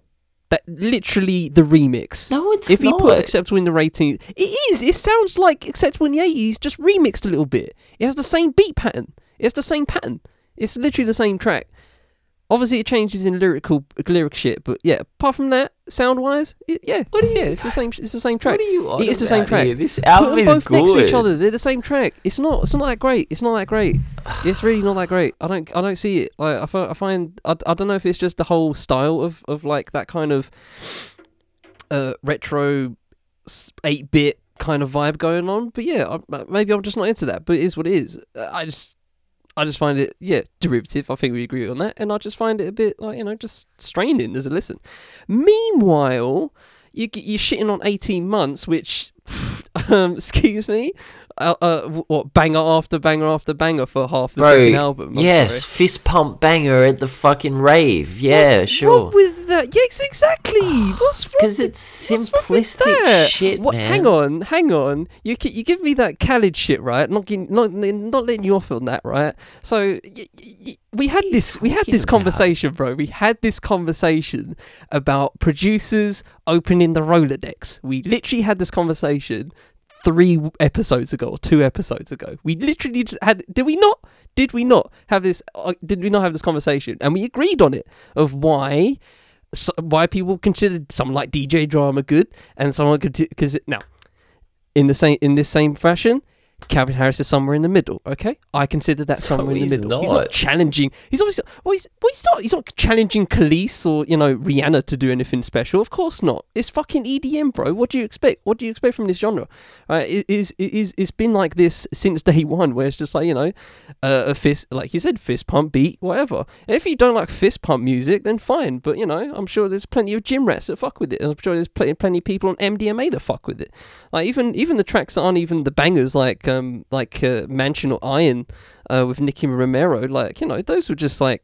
that literally the remix. No, it's if not. If he put acceptable in the '80s, it is. It sounds like acceptable in the '80s, just remixed a little bit. It has the same beat pattern. It's the same pattern. It's literally the same track. Obviously, it changes in lyric shit, but yeah. Apart from that, sound-wise, it's the same track. What are you on? It's the same track. Here? This album is good. Put them both next to each other. They're the same track. It's not that great. It's not that great. It's really not that great. I don't see it. Like I don't know if it's just the whole style of like that kind of retro 8-bit kind of vibe going on. But yeah, maybe I'm just not into that. But it is what it is. I just find it, derivative. I think we agree on that. And I just find it a bit, like, just straining as a listen. Meanwhile, you're shitting on 18 Months, which, excuse me, what, banger after banger after banger for half the fucking album. I'm yes, sorry. Fist pump banger at the fucking rave. Yeah, what's sure. What's wrong with that? Yes, exactly. What's wrong? Because it's simplistic shit, what, man. Hang on. You give me that Khaled shit, right? Not letting you off on that, right? So we had this conversation, bro. We had this conversation about producers opening the Rolodex. We literally had this conversation 2 episodes ago. We literally just had, did we not have this conversation? And we agreed on it of why people considered someone like DJ Drama good and someone could, because now in this same fashion, Calvin Harris is somewhere in the middle, okay? I consider that somewhere in the middle. Not. He's not challenging. He's obviously he's not challenging Khalees or Rihanna to do anything special. Of course not. It's fucking EDM, bro. What do you expect? What do you expect from this genre? It's been like this since day one, where it's just like a fist, like you said, fist pump beat, whatever. And if you don't like fist pump music, then fine. But I'm sure there's plenty of gym rats that fuck with it. I'm sure there's plenty of people on MDMA that fuck with it. Like even the tracks that aren't even the bangers, like Mansion or Iron with Nicky Romero, like those were just like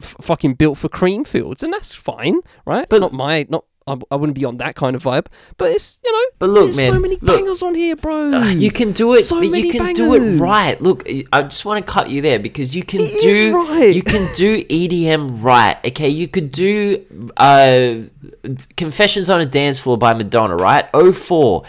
fucking built for cream fields, and that's fine, right? But I wouldn't be on that kind kind of vibe. But it's But look, there's so many bangers on here, bro. You can do it. So many you can bangers. Do it right. Look, I just want to cut you there because you can do EDM right. Okay, you could do Confessions on a Dance Floor by Madonna, right? 2004.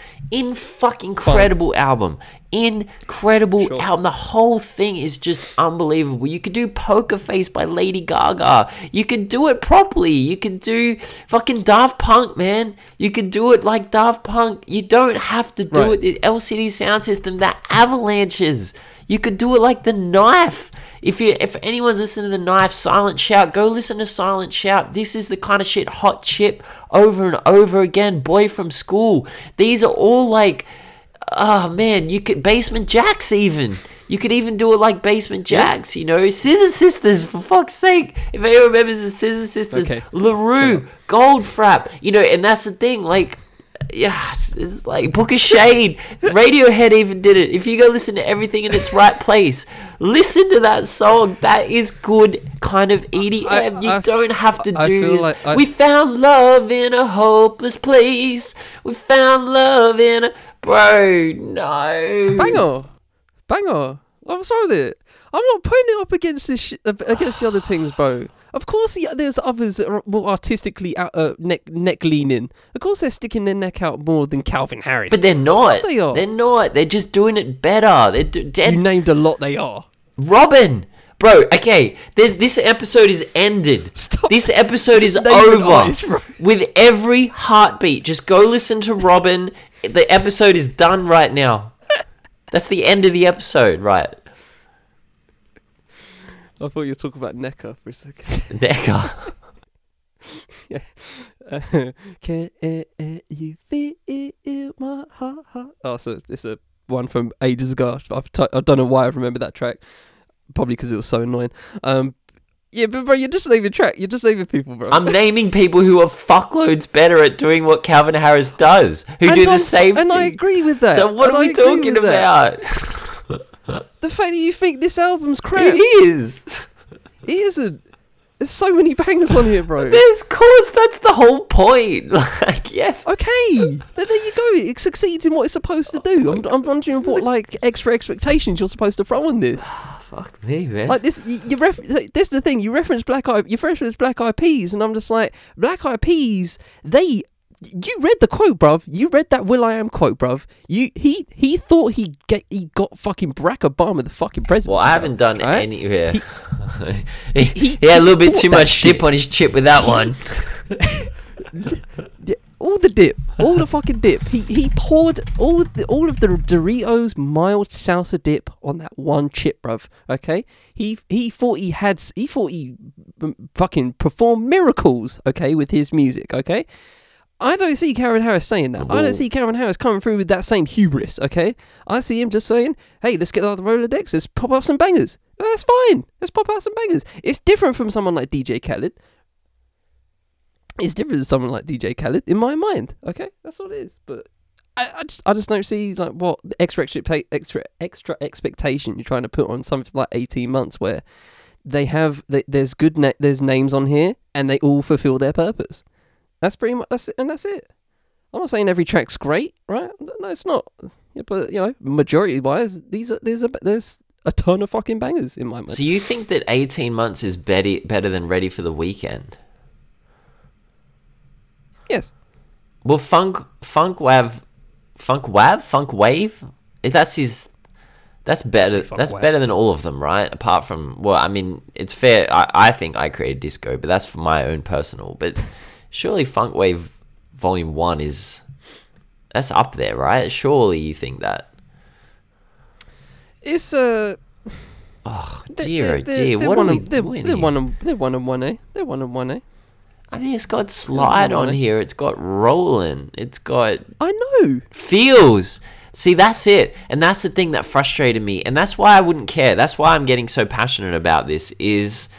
Incredible album. Incredible album. The whole thing is just unbelievable. You could do Poker Face by Lady Gaga. You could do it properly. You could do fucking Daft Punk, man. You could do it like Daft Punk. You don't have to do it. The LCD Sound System, the Avalanches. You could do it like The Knife. If anyone's listening to The Knife, Silent Shout, go listen to Silent Shout. This is the kind of shit, Hot Chip, over and over again, Boy From School. These are all like, oh man, you could, Basement Jaxx even. You could even do it like Basement Jaxx, you know. Scissor Sisters, for fuck's sake. If anyone remembers the Scissor Sisters, LaRue, Goldfrapp, you know, and that's the thing, like, yeah, it's like Book of Shade. Radiohead even did it. If you go listen to Everything in Its Right Place, listen to that song. That is good kind of EDM. You don't have to do this. We found love in a hopeless place. We found love in a... Bro, no. Banger. I'm sorry with it. I'm not putting it up against this against the other things, bro. Of course, there's others that are more artistically out, neck leaning. Of course, they're sticking their neck out more than Calvin Harris. But they're not. Of course they are. They're not. They're just doing it better. You named a lot. They are. Robin, bro. Okay, this episode is ended. Stop. This episode is over. With every heartbeat, just go listen to Robin. The episode is done right now. That's the end of the episode, right? I thought you were talking about Necker for a second. Necker? Yeah. Can you feel my heart? Oh, so it's a one from ages ago. I don't know why I remember that track. Probably because it was so annoying. Yeah, but bro, you're just leaving track. You're just leaving people, bro. I'm naming people who are fuckloads better at doing what Calvin Harris does. Who do the same thing. And I agree with that. So what are we talking about? The fact that you think this album's crap. It is. It isn't. There's so many bangers on here, bro. Of course, that's the whole point. Like, yes. Okay. There you go. It succeeds in what it's supposed to do. I'm wondering what, like, extra expectations you're supposed to throw on this. Fuck me, man. Like, this, this is the thing. You reference Black Eyed Peas, and I'm just like, Black Eyed Peas, they... You read the quote, bruv. You read that Will.i.am quote, bruv. He thought he got fucking Barack Obama the fucking president. Well, I haven't done any here. He had a little bit too much dip on his chip with that one. Yeah, all the fucking dip. He poured all of the Doritos mild salsa dip on that one chip, bruv. Okay, he thought he fucking performed miracles. Okay, with his music. Okay. I don't see Calvin Harris saying that. Ooh. I don't see Calvin Harris coming through with that same hubris, okay? I see him just saying, hey, let's get out of the Rolodex, let's pop out some bangers. And that's fine. Let's pop out some bangers. It's different from someone like DJ Khaled. It's different from someone like DJ Khaled in my mind, okay? That's all it is. But I just don't see like what extra expectation you're trying to put on something like 18 months where they have, there's names on here and they all fulfill their purpose. That's pretty much that's it, and that's it. I'm not saying every track's great, right? No, it's not. Yeah, but you know, majority wise, there's a ton of fucking bangers in my mind. So you think that 18 months is better than Ready for the Weekend? Yes. Well, Funk Wave. That's better. That's better than all of them, right? Apart from, well, I mean, it's fair. I think I created disco, but that's for my own personal. But. Surely Funk Wave Volume 1 that's up there, right? Surely you think that. It's oh dear, what are we doing? They're 1 and 1A. I mean, it's got Slide on here. It's got Rollin'. It's got... I know. Feels. See, that's it. And that's the thing that frustrated me. And that's why I wouldn't care. That's why I'm getting so passionate about this is...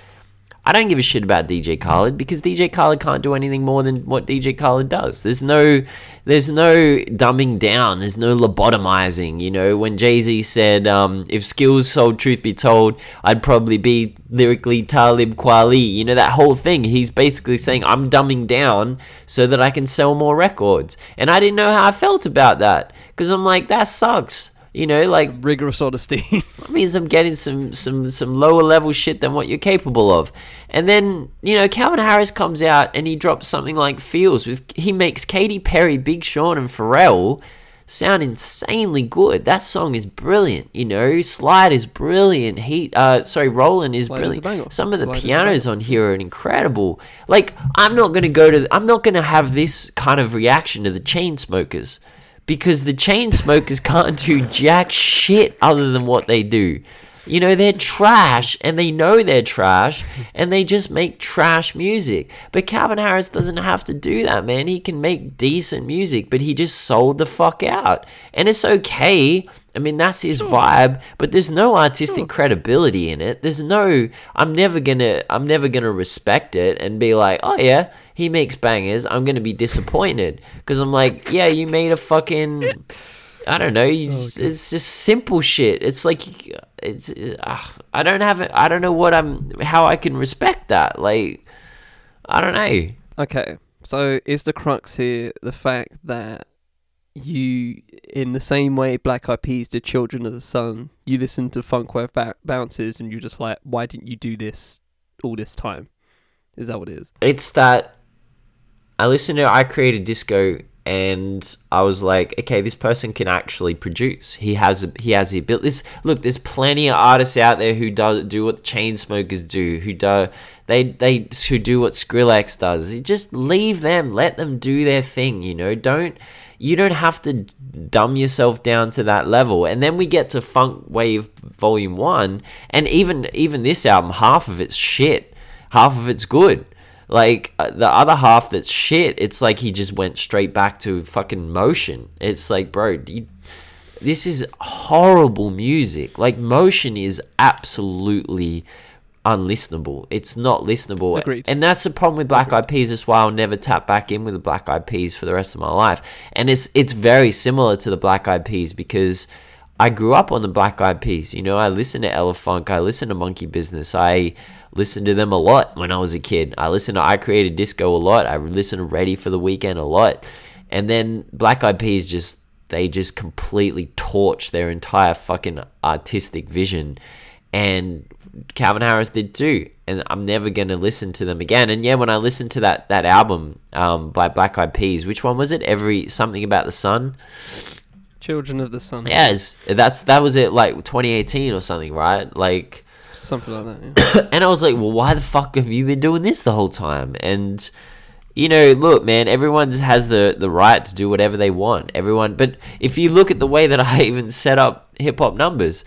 I don't give a shit about DJ Khaled because DJ Khaled can't do anything more than what DJ Khaled does. There's no dumbing down. There's no lobotomizing. You know, when Jay-Z said, if skills sold, truth be told, I'd probably be lyrically Talib Kweli. You know, that whole thing. He's basically saying, I'm dumbing down so that I can sell more records. And I didn't know how I felt about that because I'm like, that sucks. You know, like some rigorous honesty. It means I'm getting some lower level shit than what you're capable of. And then, you know, Calvin Harris comes out and he drops something like Feels. He makes Katy Perry, Big Sean, and Pharrell sound insanely good. That song is brilliant, you know. Slide is brilliant. Rollin' is brilliant. Some of the pianos on here are incredible. Like, I'm not gonna have this kind of reaction to the Chainsmokers, because the Chainsmokers can't do jack shit other than what they do. You know, they're trash, and they know they're trash, and they just make trash music. But Calvin Harris doesn't have to do that, man. He can make decent music, but he just sold the fuck out. And it's okay. I mean, that's his vibe, but there's no artistic credibility in it. There's no, I'm never gonna respect it and be like, oh yeah, he makes bangers. I'm gonna be disappointed, because I'm like, yeah, you made a fucking, I don't know. It's just simple shit. It's like, I don't know how I can respect that. Like, I don't know. Okay, so is the crux here the fact that you, in the same way Black Eyed Peas did Children of the Sun, you listen to Funkwave Bounces and you're just like, why didn't you do this all this time? Is that what it is? It's that I listened to I Created Disco and I was like, okay, this person can actually produce. He has the ability. Look, there's plenty of artists out there who do what the Chainsmokers do, who do what Skrillex does. Just leave them, let them do their thing, you know. You don't have to dumb yourself down to that level. And then we get to Funk Wave Volume 1, and even this album, half of it's shit, half of it's good. Like, the other half that's shit, it's like he just went straight back to fucking Motion. It's like, bro, this is horrible music. Like, Motion is absolutely unlistenable. It's not listenable. Agreed. And that's the problem with Black Eyed Peas. That's why I'll never tap back in with the Black Eyed Peas for the rest of my life. And it's very similar to the Black Eyed Peas, because I grew up on the Black Eyed Peas. You know, I listened to Ella Funk, I listened to Monkey Business, I listened to them a lot when I was a kid. I listened to I Created Disco a lot, I listened to Ready for the Weekend a lot. And then Black Eyed Peas just completely torched their entire fucking artistic vision. And Calvin Harris did too, and I'm never going to listen to them again. And yeah, when I listened to that album by Black Eyed Peas, which one was it? Something About the Sun? Children of the Sun. Yes, that was it, like 2018 or something, right? Like something like that, yeah. And I was like, well, why the fuck have you been doing this the whole time? And, you know, look, man, everyone has the right to do whatever they want. Everyone. But if you look at the way that I even set up Hip Hop Numbers,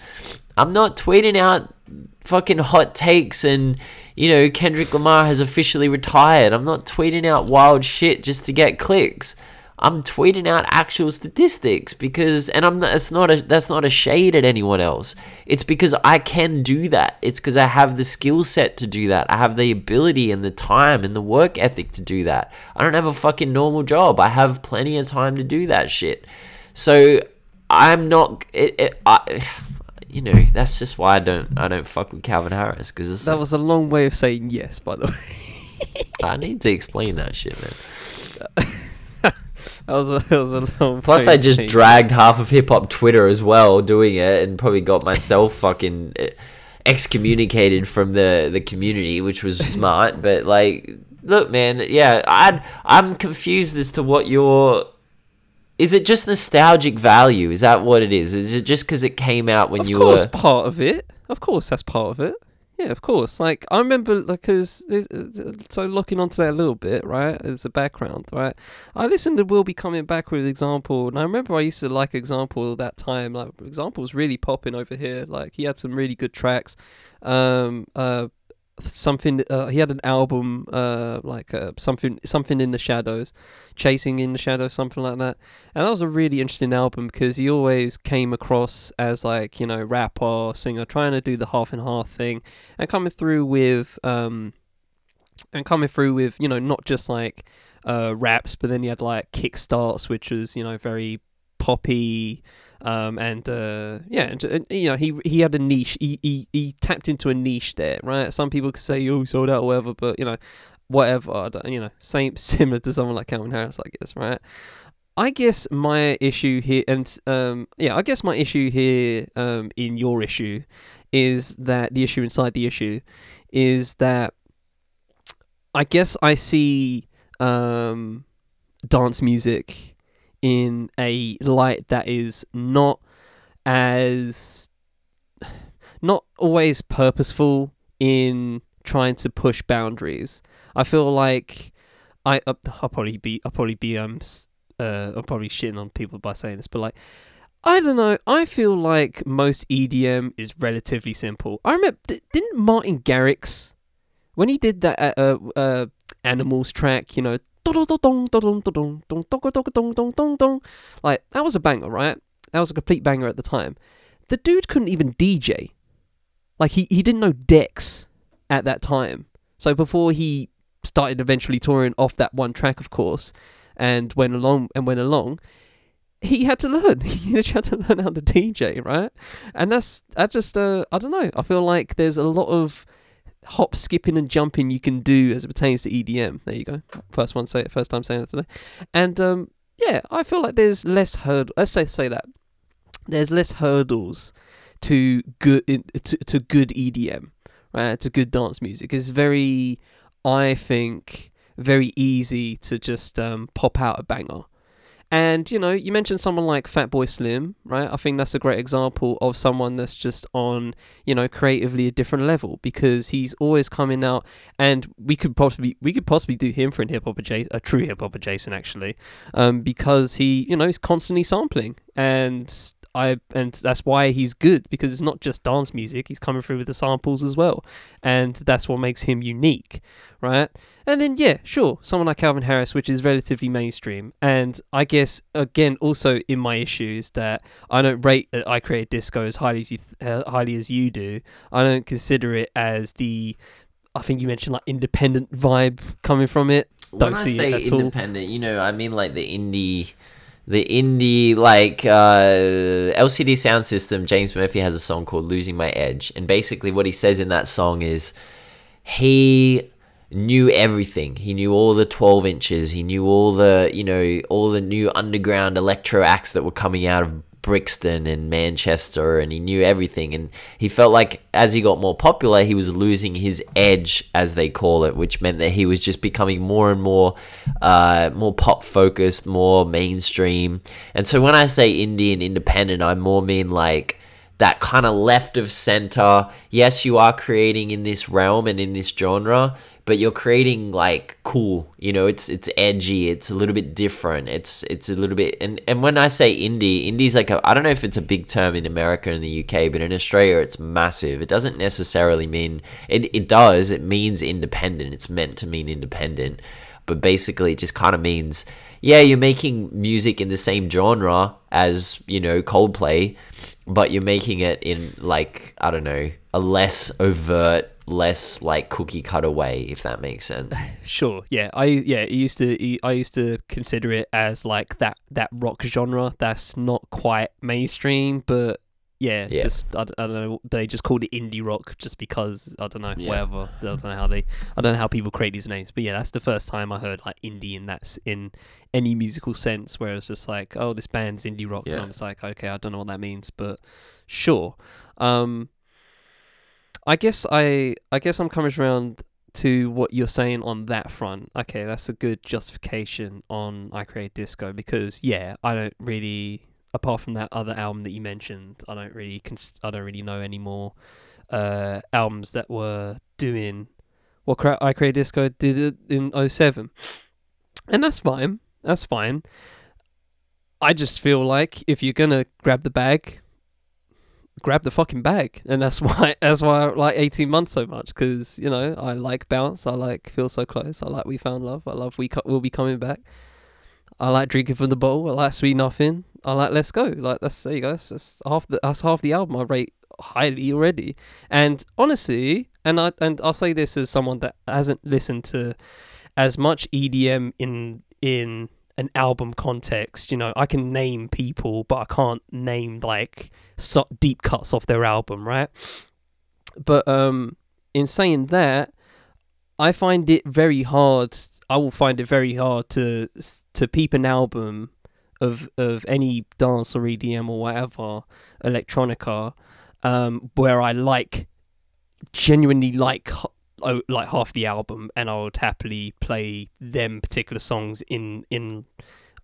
I'm not tweeting out fucking hot takes and, you know, Kendrick Lamar has officially retired. I'm not tweeting out wild shit just to get clicks. I'm tweeting out actual statistics because, and that's not a shade at anyone else. It's because I can do that. It's because I have the skill set to do that. I have the ability and the time and the work ethic to do that. I don't have a fucking normal job. I have plenty of time to do that shit. So I'm not, you know, that's just why I don't fuck with Calvin Harris, because that was a long way of saying yes, by the way. I need to explain that shit, man. That was a long. Plus, I just dragged half of hip hop Twitter as well doing it, and probably got myself fucking excommunicated from the community, which was smart. But like, look, man, yeah, I'm confused as to what your. Is it just nostalgic value? Is that what it is? Is it just because it came out when you were... Of course, part of it. Of course, that's part of it. Yeah, of course. Like, I remember, because... So, looking onto that a little bit, right? As a background, right? I listened to Will Be Coming Back with Example, and I remember I used to like Example at that time. Like, Example was really popping over here. Like, he had some really good tracks. He had an album something in the shadows, Chasing in the Shadows, something like that. And that was a really interesting album because he always came across as like, you know, rapper, singer, trying to do the half and half thing, and coming through with, you know, not just like raps, but then he had like kickstarts, which was, you know, very poppy. You know, he had a niche. He tapped into a niche there, right? Some people could say, oh, sold out or whatever, but, you know, whatever, you know, similar to someone like Calvin Harris, I guess, right? I guess my issue here, and in your issue, is that the issue inside the issue is that I guess I see dance music in a light that is not always purposeful in trying to push boundaries. I feel like I'm probably shitting on people by saying this, but like, I don't know. I feel like most EDM is relatively simple. I remember, didn't Martin Garrix, when he did that Animals track, you know, like, that was a banger, right? That was a complete banger at the time. The dude couldn't even DJ. Like, he didn't know decks at that time. So before he started eventually touring off that one track, of course, and went along, he had to learn. He had to learn how to DJ, right? And I don't know. I feel like there's a lot of hop, skipping, and jumping you can do as it pertains to EDM. There you go. First time saying that today. And yeah, I feel like there's less hurdles. Let's say that there's less hurdles to good EDM, right? To good dance music. It's very, I think, very easy to just pop out a banger. And, you know, you mentioned someone like Fatboy Slim, right? I think that's a great example of someone that's just on, you know, creatively a different level, because he's always coming out, and we could possibly do him for a true Hip Hop Adjacent, actually, because he, you know, he's constantly sampling, and that's why he's good, because it's not just dance music, he's coming through with the samples as well, and that's what makes him unique, right? And then, yeah, sure, someone like Calvin Harris, which is relatively mainstream. And I guess, again, also in my issue is that I don't rate I Created Disco as highly as you do. I don't consider it as the, I think you mentioned, like, independent vibe coming from it. Don't when see I say it at independent, all. You know, I mean, like, the indie, like, LCD Sound System, James Murphy has a song called Losing My Edge. And basically what he says in that song is he knew everything. He knew all the 12 inches. He knew all the new underground electro acts that were coming out of Brixton and Manchester, and he knew everything. And he felt like as he got more popular, he was losing his edge, as they call it, which meant that he was just becoming more and more more pop focused, more mainstream. And so when I say indie and independent, I more mean like that kind of left of center. Yes, you are creating in this realm and in this genre, but you're creating like cool, you know, it's edgy, it's a little bit different, it's a little bit, and when I say indie's like, I don't know if it's a big term in America and the UK, but in Australia it's massive. It doesn't necessarily mean, it means independent, it's meant to mean independent, but basically it just kind of means, yeah, you're making music in the same genre as, you know, Coldplay, but you're making it in, like, I don't know, a less overt, less like cookie cutter way, if that makes sense. Sure, yeah. I used to consider it as like that rock genre that's not quite mainstream, but yeah. Just I don't know, they just called it indie rock just because, I don't know, yeah, whatever. I don't know how people create these names, but yeah, that's the first time I heard like indie, and that's in any musical sense, where it's just like, oh, this band's indie rock, yeah. And I'm just like, okay, I don't know what that means, but sure. I guess I'm coming around to what you're saying on that front. Okay, that's a good justification on I Create Disco, because yeah, I don't really, apart from that other album that you mentioned, I don't really know any more albums that were doing what I Create Disco did it in 2007, and that's fine. That's fine. I just feel like if you're gonna grab the bag, grab the fucking bag, and that's why I like 18 Months so much, because, you know, I like Bounce, I like Feel So Close, I like We Found Love, I love We'll Be Coming Back, I like Drinking From The Bottle, I like Sweet Nothing, I like Let's Go. Like, that's, there you go, that's half the album I rate highly already. And honestly, and I'll say this as someone that hasn't listened to as much EDM in an album context, you know, I can name people, but I can't name like deep cuts off their album, right? But in saying that, I will find it very hard to peep an album of any dance or EDM or whatever, electronica, where I genuinely like half the album, and I would happily play them particular songs in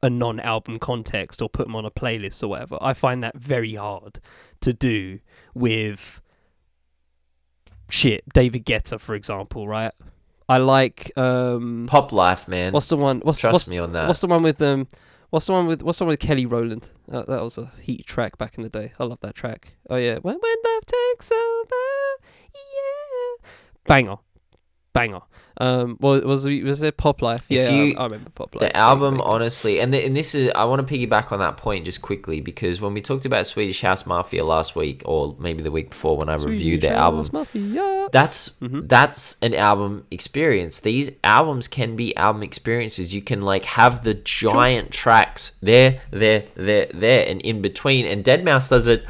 a non-album context or put them on a playlist or whatever. I find that very hard to do with shit. David Guetta, for example, right? I like Pop Life, man. What's the one? Trust me on that. What's the one with Kelly Rowland? That was a heat track back in the day. I love that track. Oh yeah, when love takes over, yeah, banger. Was it Pop Life? Yeah, I remember Pop Life. The album, honestly, and this is, I want to piggyback on that point just quickly, because when we talked about Swedish House Mafia last week, or maybe the week before when I reviewed their album, that's an album experience. These albums can be album experiences. You can like have the giant tracks there, and in between, and Deadmau5 does it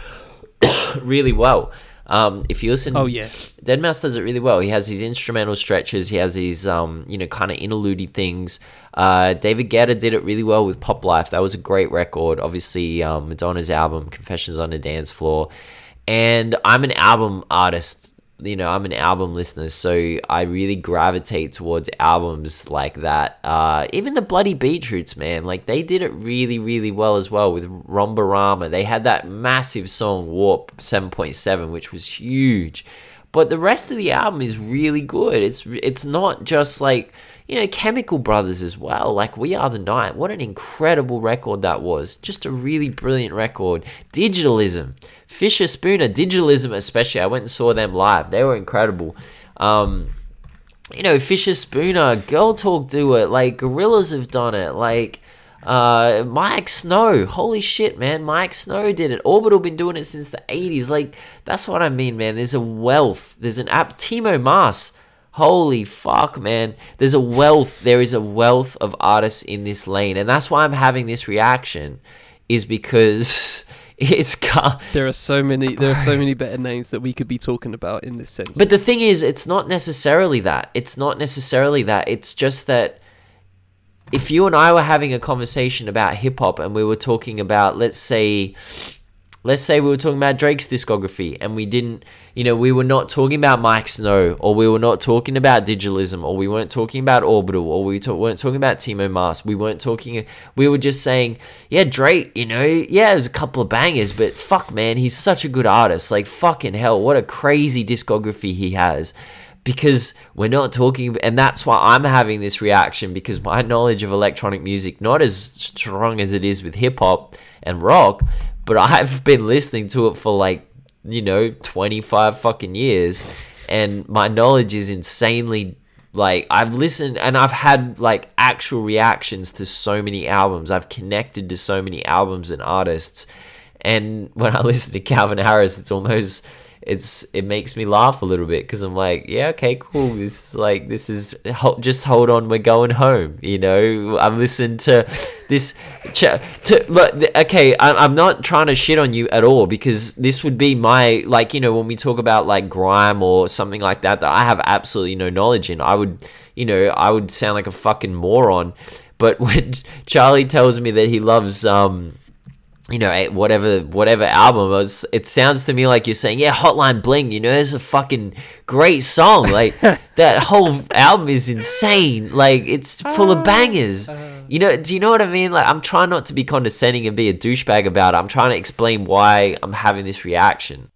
really well. If you listen, Deadmau5 does it really well. He has his instrumental stretches. He has these, kind of interlude things. David Guetta did it really well with Pop Life. That was a great record. Obviously, Madonna's album, Confessions on a Dance Floor. And I'm an album artist. I'm an album listener, so I really gravitate towards albums like that. Even the Bloody Beetroots, man, like they did it really, really well as well with Rombarama. They had that massive song Warp 7.7, which was huge. But the rest of the album is really good. It's not just like, Chemical Brothers as well, like We Are The Night. What an incredible record that was. Just a really brilliant record. Digitalism. Fisher Spooner, Digitalism especially. I went and saw them live. They were incredible. Fisher Spooner, Girl Talk do it. Like, Gorillaz have done it. Like, Mike Snow. Holy shit, man. Mike Snow did it. Orbital been doing it since the 80s. Like, that's what I mean, man. There's a wealth. There's an app. Timo Maas. Holy fuck, man. There is a wealth of artists in this lane, and that's why I'm having this reaction, is because it's there are so many better names that we could be talking about in this sense. But the thing is, it's not necessarily that. It's just that if you and I were having a conversation about hip-hop, and we were talking about, let's say we were talking about Drake's discography, and we didn't, we were not talking about Mike Snow, or we were not talking about Digitalism, or we weren't talking about Orbital, or we weren't talking about Timo Maas. We were just saying, yeah, Drake, there's a couple of bangers, but fuck, man, he's such a good artist. Like, fucking hell, what a crazy discography he has. Because we're not talking, and that's why I'm having this reaction, because my knowledge of electronic music, not as strong as it is with hip hop and rock, but I've been listening to it for 25 fucking years, and my knowledge is insanely, I've listened, and I've had actual reactions to so many albums. I've connected to so many albums and artists, and when I listen to Calvin Harris, it makes me laugh a little bit, because I'm like, yeah, okay, cool. This is just hold on, we're going home. I'm listening to this. I'm not trying to shit on you at all, because this would be my when we talk about grime or something like that I have absolutely no knowledge in. I would sound like a fucking moron. But when Charlie tells me that he loves whatever album, it sounds to me like you're saying, yeah, Hotline Bling, it's a fucking great song. That whole album is insane. It's full of bangers. Do you know what I mean? I'm trying not to be condescending and be a douchebag about it. I'm trying to explain why I'm having this reaction.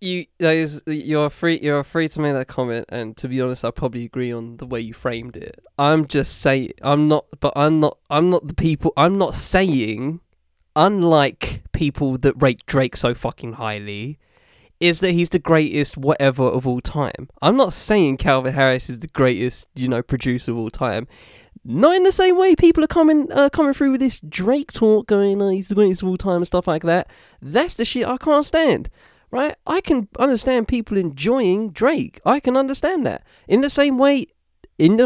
You're free to make that comment, and to be honest, I probably agree on the way you framed it. I'm not saying unlike people that rate Drake so fucking highly, is that he's the greatest whatever of all time. I'm not saying Calvin Harris is the greatest, producer of all time. Not in the same way people are coming through with this Drake talk going, he's the greatest of all time and stuff like that. That's the shit I can't stand, right? I can understand people enjoying Drake. I can understand that. In the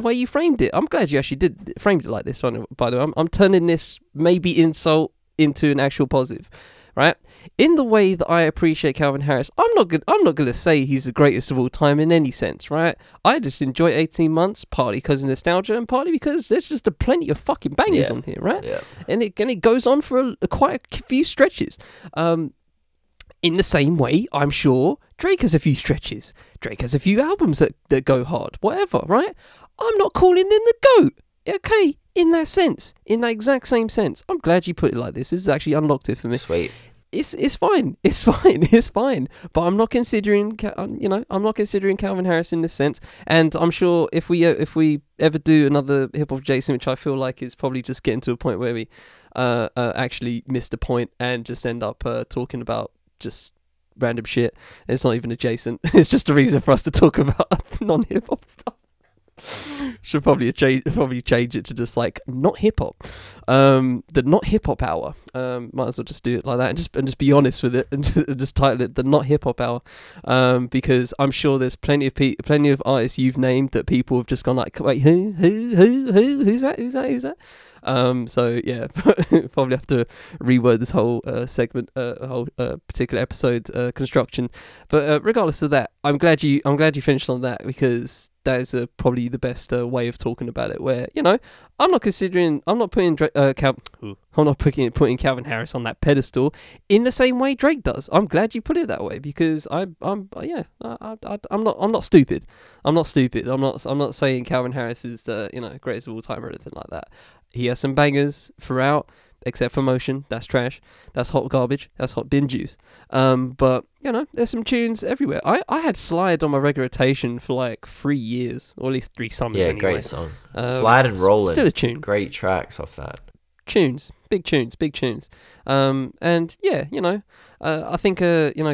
way you framed it. I'm glad you actually framed it like this one, by the way. I'm turning this maybe insult into an actual positive, right? In the way that I appreciate Calvin Harris, I'm not gonna say he's the greatest of all time in any sense, right? I just enjoy 18 Months, partly because of nostalgia and partly because there's just plenty of fucking bangers on here, right? Yeah. And it goes on for quite a few stretches. In the same way, I'm sure Drake has a few stretches. Drake has a few albums that go hard, whatever, right? I'm not calling him the GOAT, okay? In that sense, in that exact same sense. I'm glad you put it like this. This has actually unlocked it for me. Sweet. It's fine. But I'm not considering, Calvin Harris in this sense. And I'm sure if we ever do another Hip Hop Adjacent, which I feel like is probably just getting to a point where we actually miss the point and just end up talking about just random shit. It's not even adjacent. It's just a reason for us to talk about non-hip hop stuff. Should probably change it to just like not hip hop, the not hip hop hour. Might as well just do it like that and just be honest with it and just title it the not hip hop hour, because I'm sure there's plenty of artists you've named that people have just gone like, wait, who's that? So yeah, probably have to reword this whole segment, whole particular episode construction. But regardless of that, I'm glad you finished on that, because that is probably the best way of talking about it. Where, you know, I'm not putting Calvin Harris on that pedestal in the same way Drake does. I'm glad you put it that way, because I'm not stupid. I'm not saying Calvin Harris is the greatest of all time or anything like that. He has some bangers throughout, except for Motion. That's trash. That's hot garbage. That's hot bin juice. But, there's some tunes everywhere. I had Slide on my regular rotation for like 3 years, or at least 3 summers anyway. Yeah, great song. Slide and Rollin'. Still a tune. Great tracks off that. Big tunes. And yeah, I think,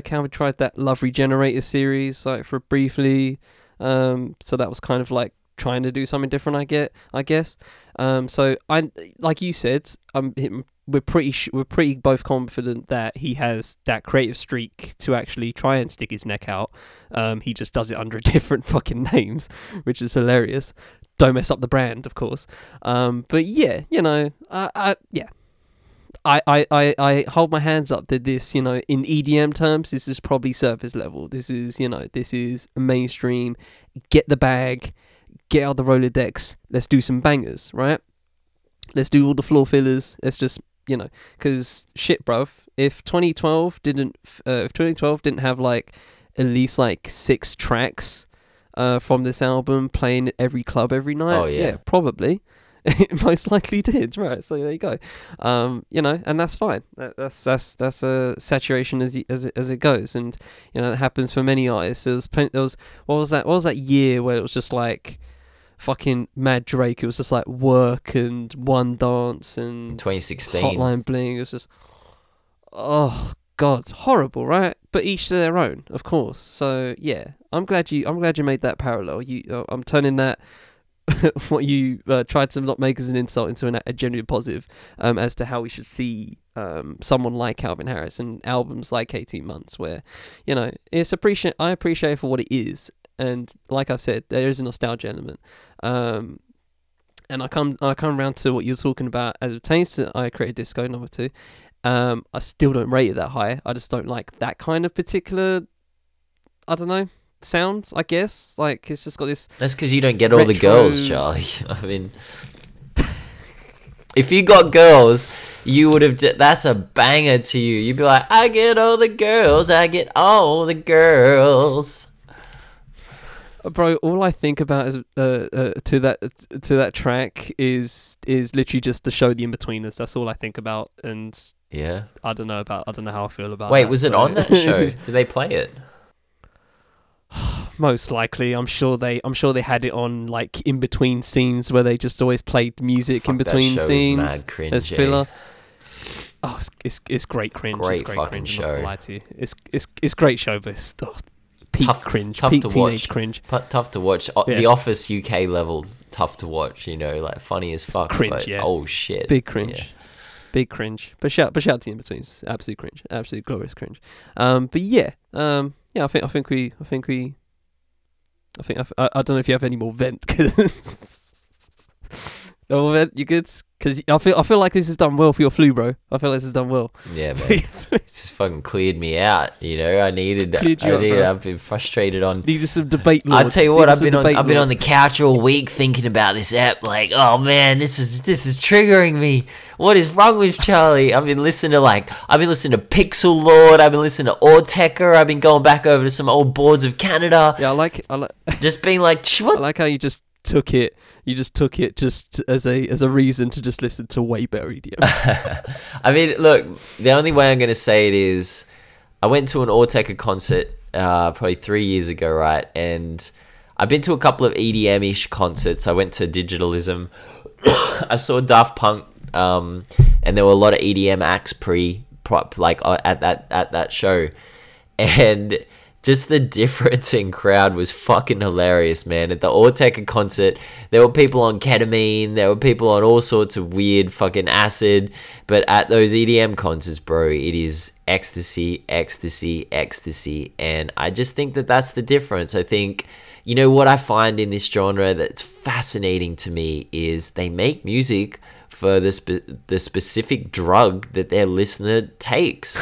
Calvin tried that Love Regenerator series, like, for briefly. So that was kind of like trying to do something different, I guess. So I, like you said, we're pretty both confident that he has that creative streak to actually try and stick his neck out. He just does it under different fucking names, which is hilarious. Don't mess up the brand, of course. But yeah, I hold my hands up to this, in EDM terms, this is probably surface level. This is mainstream. Get the bag. Get out the Rolodex, let's do some bangers, right? Let's do all the floor fillers, let's just, because shit, bruv, if 2012 didn't have, like, at least, like, 6 tracks from this album playing at every club every night, yeah probably, it most likely did, right? So there you go. And that's fine. That's a saturation as it goes, and that happens for many artists. What was that year where it was just like fucking Mad Drake? It was just like Work and One Dance and 2016 Hotline Bling. It was just, oh god, horrible, right? But each to their own, of course. So yeah, I'm glad you made that parallel. I'm turning that. What you tried to not make as an insult into a genuine positive, as to how we should see someone like Calvin Harris and albums like 18 Months, where it's I appreciate it for what it is, and like I said, there is a nostalgia element. And I come round to what you're talking about as it pertains to I Created Disco #2. I still don't rate it that high. I just don't like that kind of particular. I don't know. Sounds, I guess, like it's just got this. That's because you don't get all the girls, Charlie. I mean, if you got girls, you would have. That's a banger to you. You'd be like, I get all the girls. Bro, all I think about is to that track is literally just the show The Inbetweeners. That's all I think about, and yeah, I don't know how I feel about. Wait, was it on that show? Did they play it? Most likely, I'm sure they had it on like in between scenes where they just always played music. Fuck, in between that show scenes. Is mad cringy. As filler. Oh, it's great cringe. Great fucking cringe, show. Lie to you. It's great show, but it's peak cringe. Tough peak to teenage watch. Cringe. Tough to watch. Yeah. The Office UK level tough to watch. Like funny as fuck. It's cringe. But, yeah. Oh shit. Big cringe. Yeah. Big cringe. But shout to the In-Betweens. Absolute cringe. Absolute glorious cringe. But yeah. Yeah, I don't know if you have any more vent. No more vent? You good? Because I feel like this has done well for your flu, bro. I feel like this has done well. Yeah, man. It's just fucking cleared me out, you know. I've been frustrated on. Needed some debate. Lord. I'll tell you what. I've been on the couch all week thinking about this app. Like, oh man, this is triggering me. What is wrong with Charlie? I've been listening to Pixel Lord. I've been listening to Ortecker. I've been going back over to some old boards of Canada. Yeah, I like. Just being like, what? I like how you just took it. You just took it just as a reason to just listen to way better EDM. I mean, look, the only way I'm going to say it is I went to an Orteca concert probably 3 years ago, right? And I've been to a couple of EDM-ish concerts. I went to Digitalism. I saw Daft Punk, and there were a lot of EDM acts at that show. And just the difference in crowd was fucking hilarious, man. At the Orteca concert, there were people on ketamine, there were people on all sorts of weird fucking acid, but at those EDM concerts, bro, it is ecstasy, ecstasy, ecstasy, and I just think that that's the difference. I think, you know, what I find in this genre that's fascinating to me is they make music for the specific drug that their listener takes.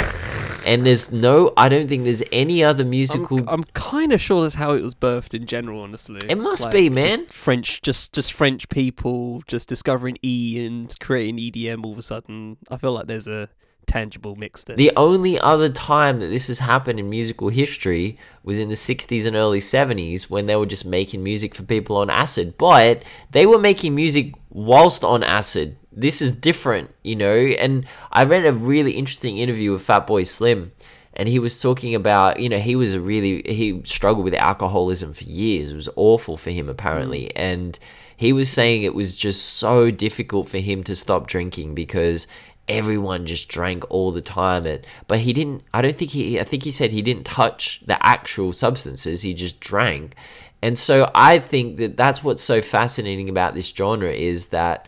And I don't think there's any other musical. I'm kind of sure that's how it was birthed in general, honestly. It must be, man. Just French people just discovering E and creating EDM all of a sudden. I feel like there's a tangible mix there. The only other time that this has happened in musical history was in the 60s and early 70s when they were just making music for people on acid. But they were making music whilst on acid. This is different, you know, and I read a really interesting interview with Fatboy Slim, and he was talking about, you know, he struggled with alcoholism for years. It was awful for him, apparently, and he was saying it was just so difficult for him to stop drinking because everyone just drank all the time. But he didn't, I think he said he didn't touch the actual substances, he just drank. And so I think that that's what's so fascinating about this genre is that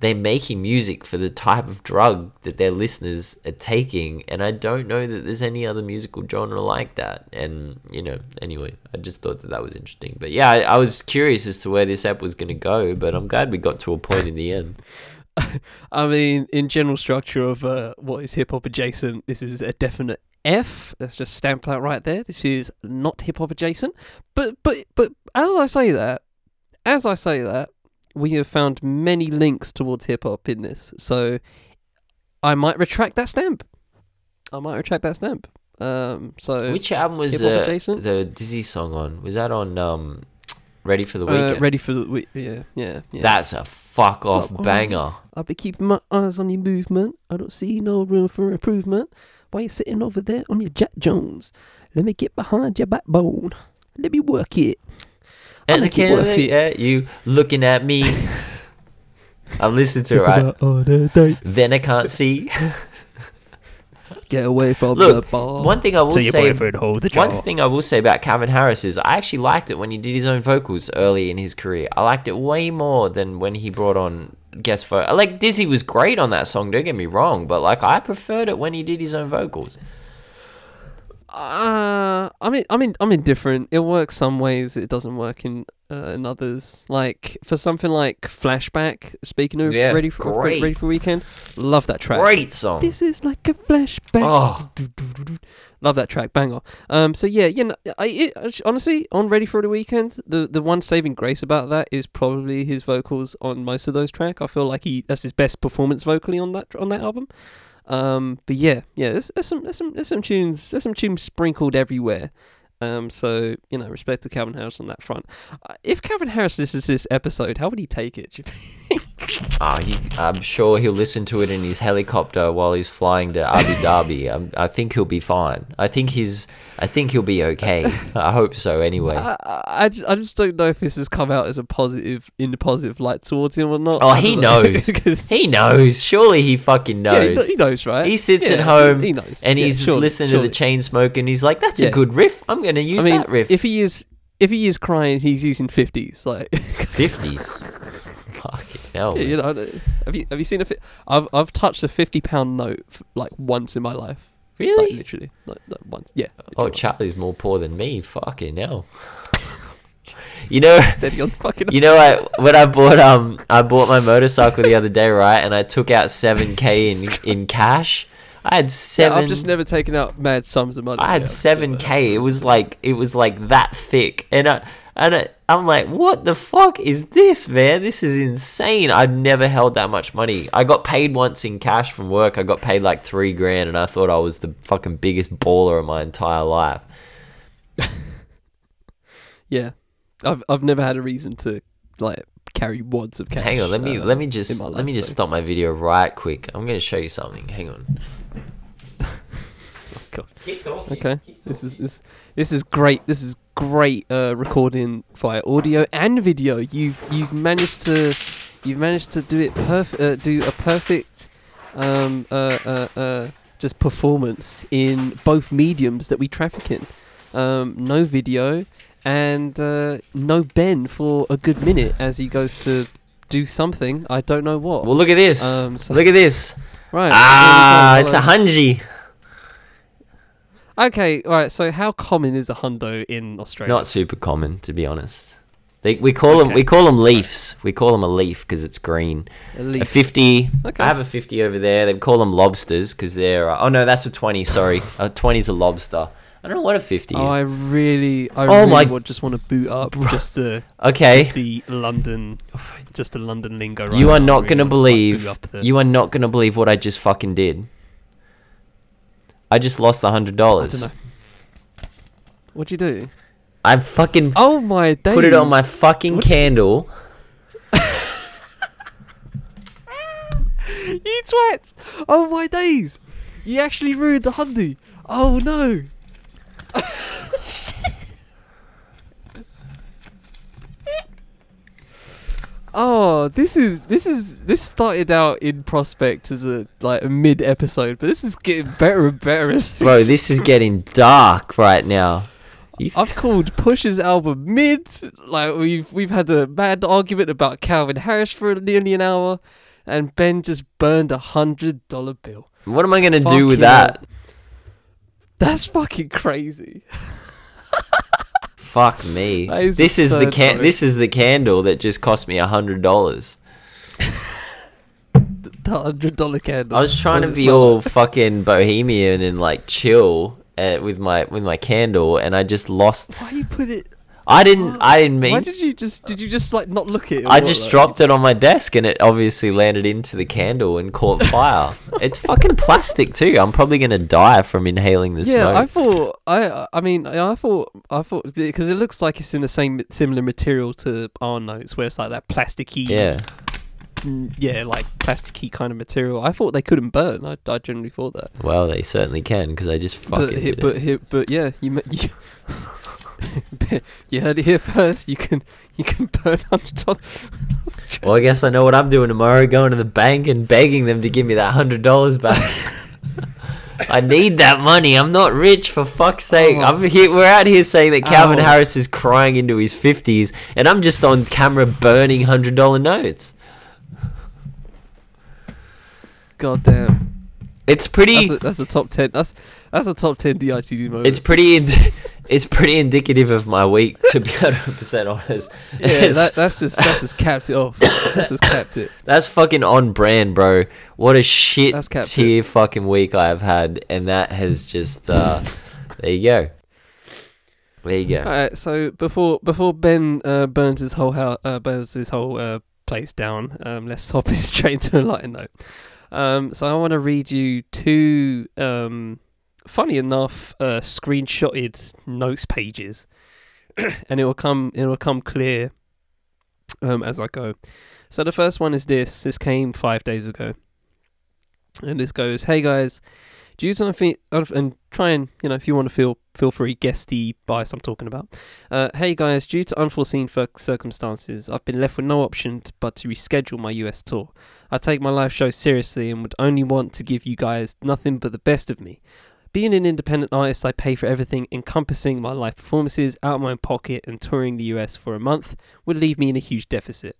they're making music for the type of drug that their listeners are taking, and I don't know that there's any other musical genre like that. And, you know, anyway, I just thought that was interesting. But yeah, I was curious as to where this app was going to go, but I'm glad we got to a point in the end. I mean, in general structure of what is hip-hop adjacent, this is a definite F. Let's just stamp that right there. This is not hip-hop adjacent. But as I say that, we have found many links towards hip-hop in this, so I might retract that stamp. So which album was the Dizzy song on? Was that on Ready for the Weekend? Ready for the Weekend, yeah. That's a fuck-off banger. I've been keeping my eyes on your movement. I don't see no room for improvement. Why are you sitting over there on your Jack Jones? Let me get behind your backbone. Let me work it. And I can't look at you looking at me. I'm listening to it, right? Then I can't see. Get away from the bar. One thing I will say. One thing I will say about Calvin Harris is I actually liked it when he did his own vocals early in his career. I liked it way more than when he brought on guest vocals. Like Dizzy was great on that song. Don't get me wrong, but like I preferred it when he did his own vocals. I'm indifferent. It works some ways. It doesn't work in others. Like for something like Flashback. Speaking of Ready for Weekend, love that track. Great song. This is like a flashback. Oh. Love that track, banger. So yeah, you know, honestly on Ready for the Weekend, the one saving grace about that is probably his vocals on most of those tracks. I feel like that's his best performance vocally on that album. But yeah, there's some tunes sprinkled everywhere. So you know, respect to Calvin Harris on that front. If Calvin Harris listens to this episode, how would he take it? Do you think? I'm sure he'll listen to it in his helicopter while he's flying to Abu Dhabi. I think he'll be fine. I think he'll be okay. I hope so. Anyway, I just don't know if this has come out as in the positive light towards him or not. Oh, he knows. He knows. Surely he fucking knows. Yeah, he knows, right? He sits at home. He knows, and he's listening to the Chainsmoke, and he's like, "That's a good riff. I'm going to use that riff." If he is crying, he's using 50s, like 50s. Fucking hell, man. Yeah, you know, have you seen I've touched a £50 note like once in my life. Really? Like, literally. Like once. Yeah. Oh, Charlie's more poor than me. Fucking hell. You know, you know, I bought my motorcycle the other day, right? And I took out $7,000 in cash. I had seven. Yeah, I've just never taken out mad sums of money. I had $7,000. It was like that thick, and I'm like, what the fuck is this, man? This is insane. I've never held that much money. I got paid once in cash from work. I got paid like $3,000, and I thought I was the fucking biggest baller of my entire life. Yeah, I've never had a reason to like carry wads of cash. Hang on, let me just stop my video right quick. I'm gonna show you something. Hang on. God. Keep talking. Okay. Keep talking. This is great. This is great recording via audio and video. You've managed to do it perfect performance in both mediums that we traffic in. No video and no Ben for a good minute as he goes to do something. I don't know what. Well, look at this. Look at this. Right. Ah, it's a hungy. Okay, all right. So, how common is a hundo in Australia? Not super common, to be honest. We call them leafs. Right. We call them a leaf because it's green. A leaf. $50. Okay. I have a $50 over there. They call them lobsters because they're. Oh no, that's a $20. Sorry, a $20's a lobster. I don't know what a $50 is. Oh, I just want to boot up the London lingo. Right you are now. Not really gonna believe. You are not gonna believe what I just fucking did. I just lost $100. What'd you do? I fucking put it on my fucking candle. You twat! Oh my days! You actually ruined the hundy. Oh no! Oh, this started out in prospect as a mid episode, but this is getting better and better. Bro, this is getting dark right now. I've called Push's album mid. Like we've had a mad argument about Calvin Harris for nearly an hour, and Ben just burned $100 bill. What am I gonna do with that? That's fucking crazy. Fuck me. This is the candle that just cost me $100. The $100 candle. I was trying to be all like? Fucking bohemian and like chill with my candle, and I just lost. Why you put it? I didn't mean. Why did you just? Did you just like not look at it? I just dropped it on my desk, and it obviously landed into the candle and caught fire. It's fucking plastic too. I'm probably gonna die from inhaling the smoke. Yeah, I thought because it looks like it's in the same similar material to our notes, where it's like that plasticky. Yeah, like plasticky kind of material. I thought they couldn't burn. I generally thought that. Well, they certainly can because I just fucking. But yeah, you you heard it here first. You can burn $100. Well, I guess I know what I'm doing tomorrow. Going to the bank and begging them to give me that $100 back. I need that money. I'm not rich, for fuck's sake. Oh. We're out here saying that Calvin Harris is crying into his 50s, and I'm just on camera burning $100 notes. God damn. It's pretty. That's a top 10. That's a top 10 DITD moment. It's pretty indicative of my week, to be 100% honest. Yeah, that's just capped it off. That's just capped it. That's fucking on brand, bro. What a shit tier fucking week I have had, and that has just there you go. There you go. All right. So before Ben burns his whole house, place down, let's hop straight into a lighter note. So I want to read you two, funny enough, screenshotted notes pages, and it will come clear, as I go. So the first one is this. This came 5 days ago, and this goes, "Hey guys, do you something and try and if you want to feel free guess the bias I'm talking about. Hey guys, due to unforeseen circumstances, I've been left with no option but to reschedule my US tour. I take my live show seriously and would only want to give you guys nothing but the best of me. Being an independent artist, I pay for everything, encompassing my live performances out of my own pocket, and touring the US for a month would leave me in a huge deficit.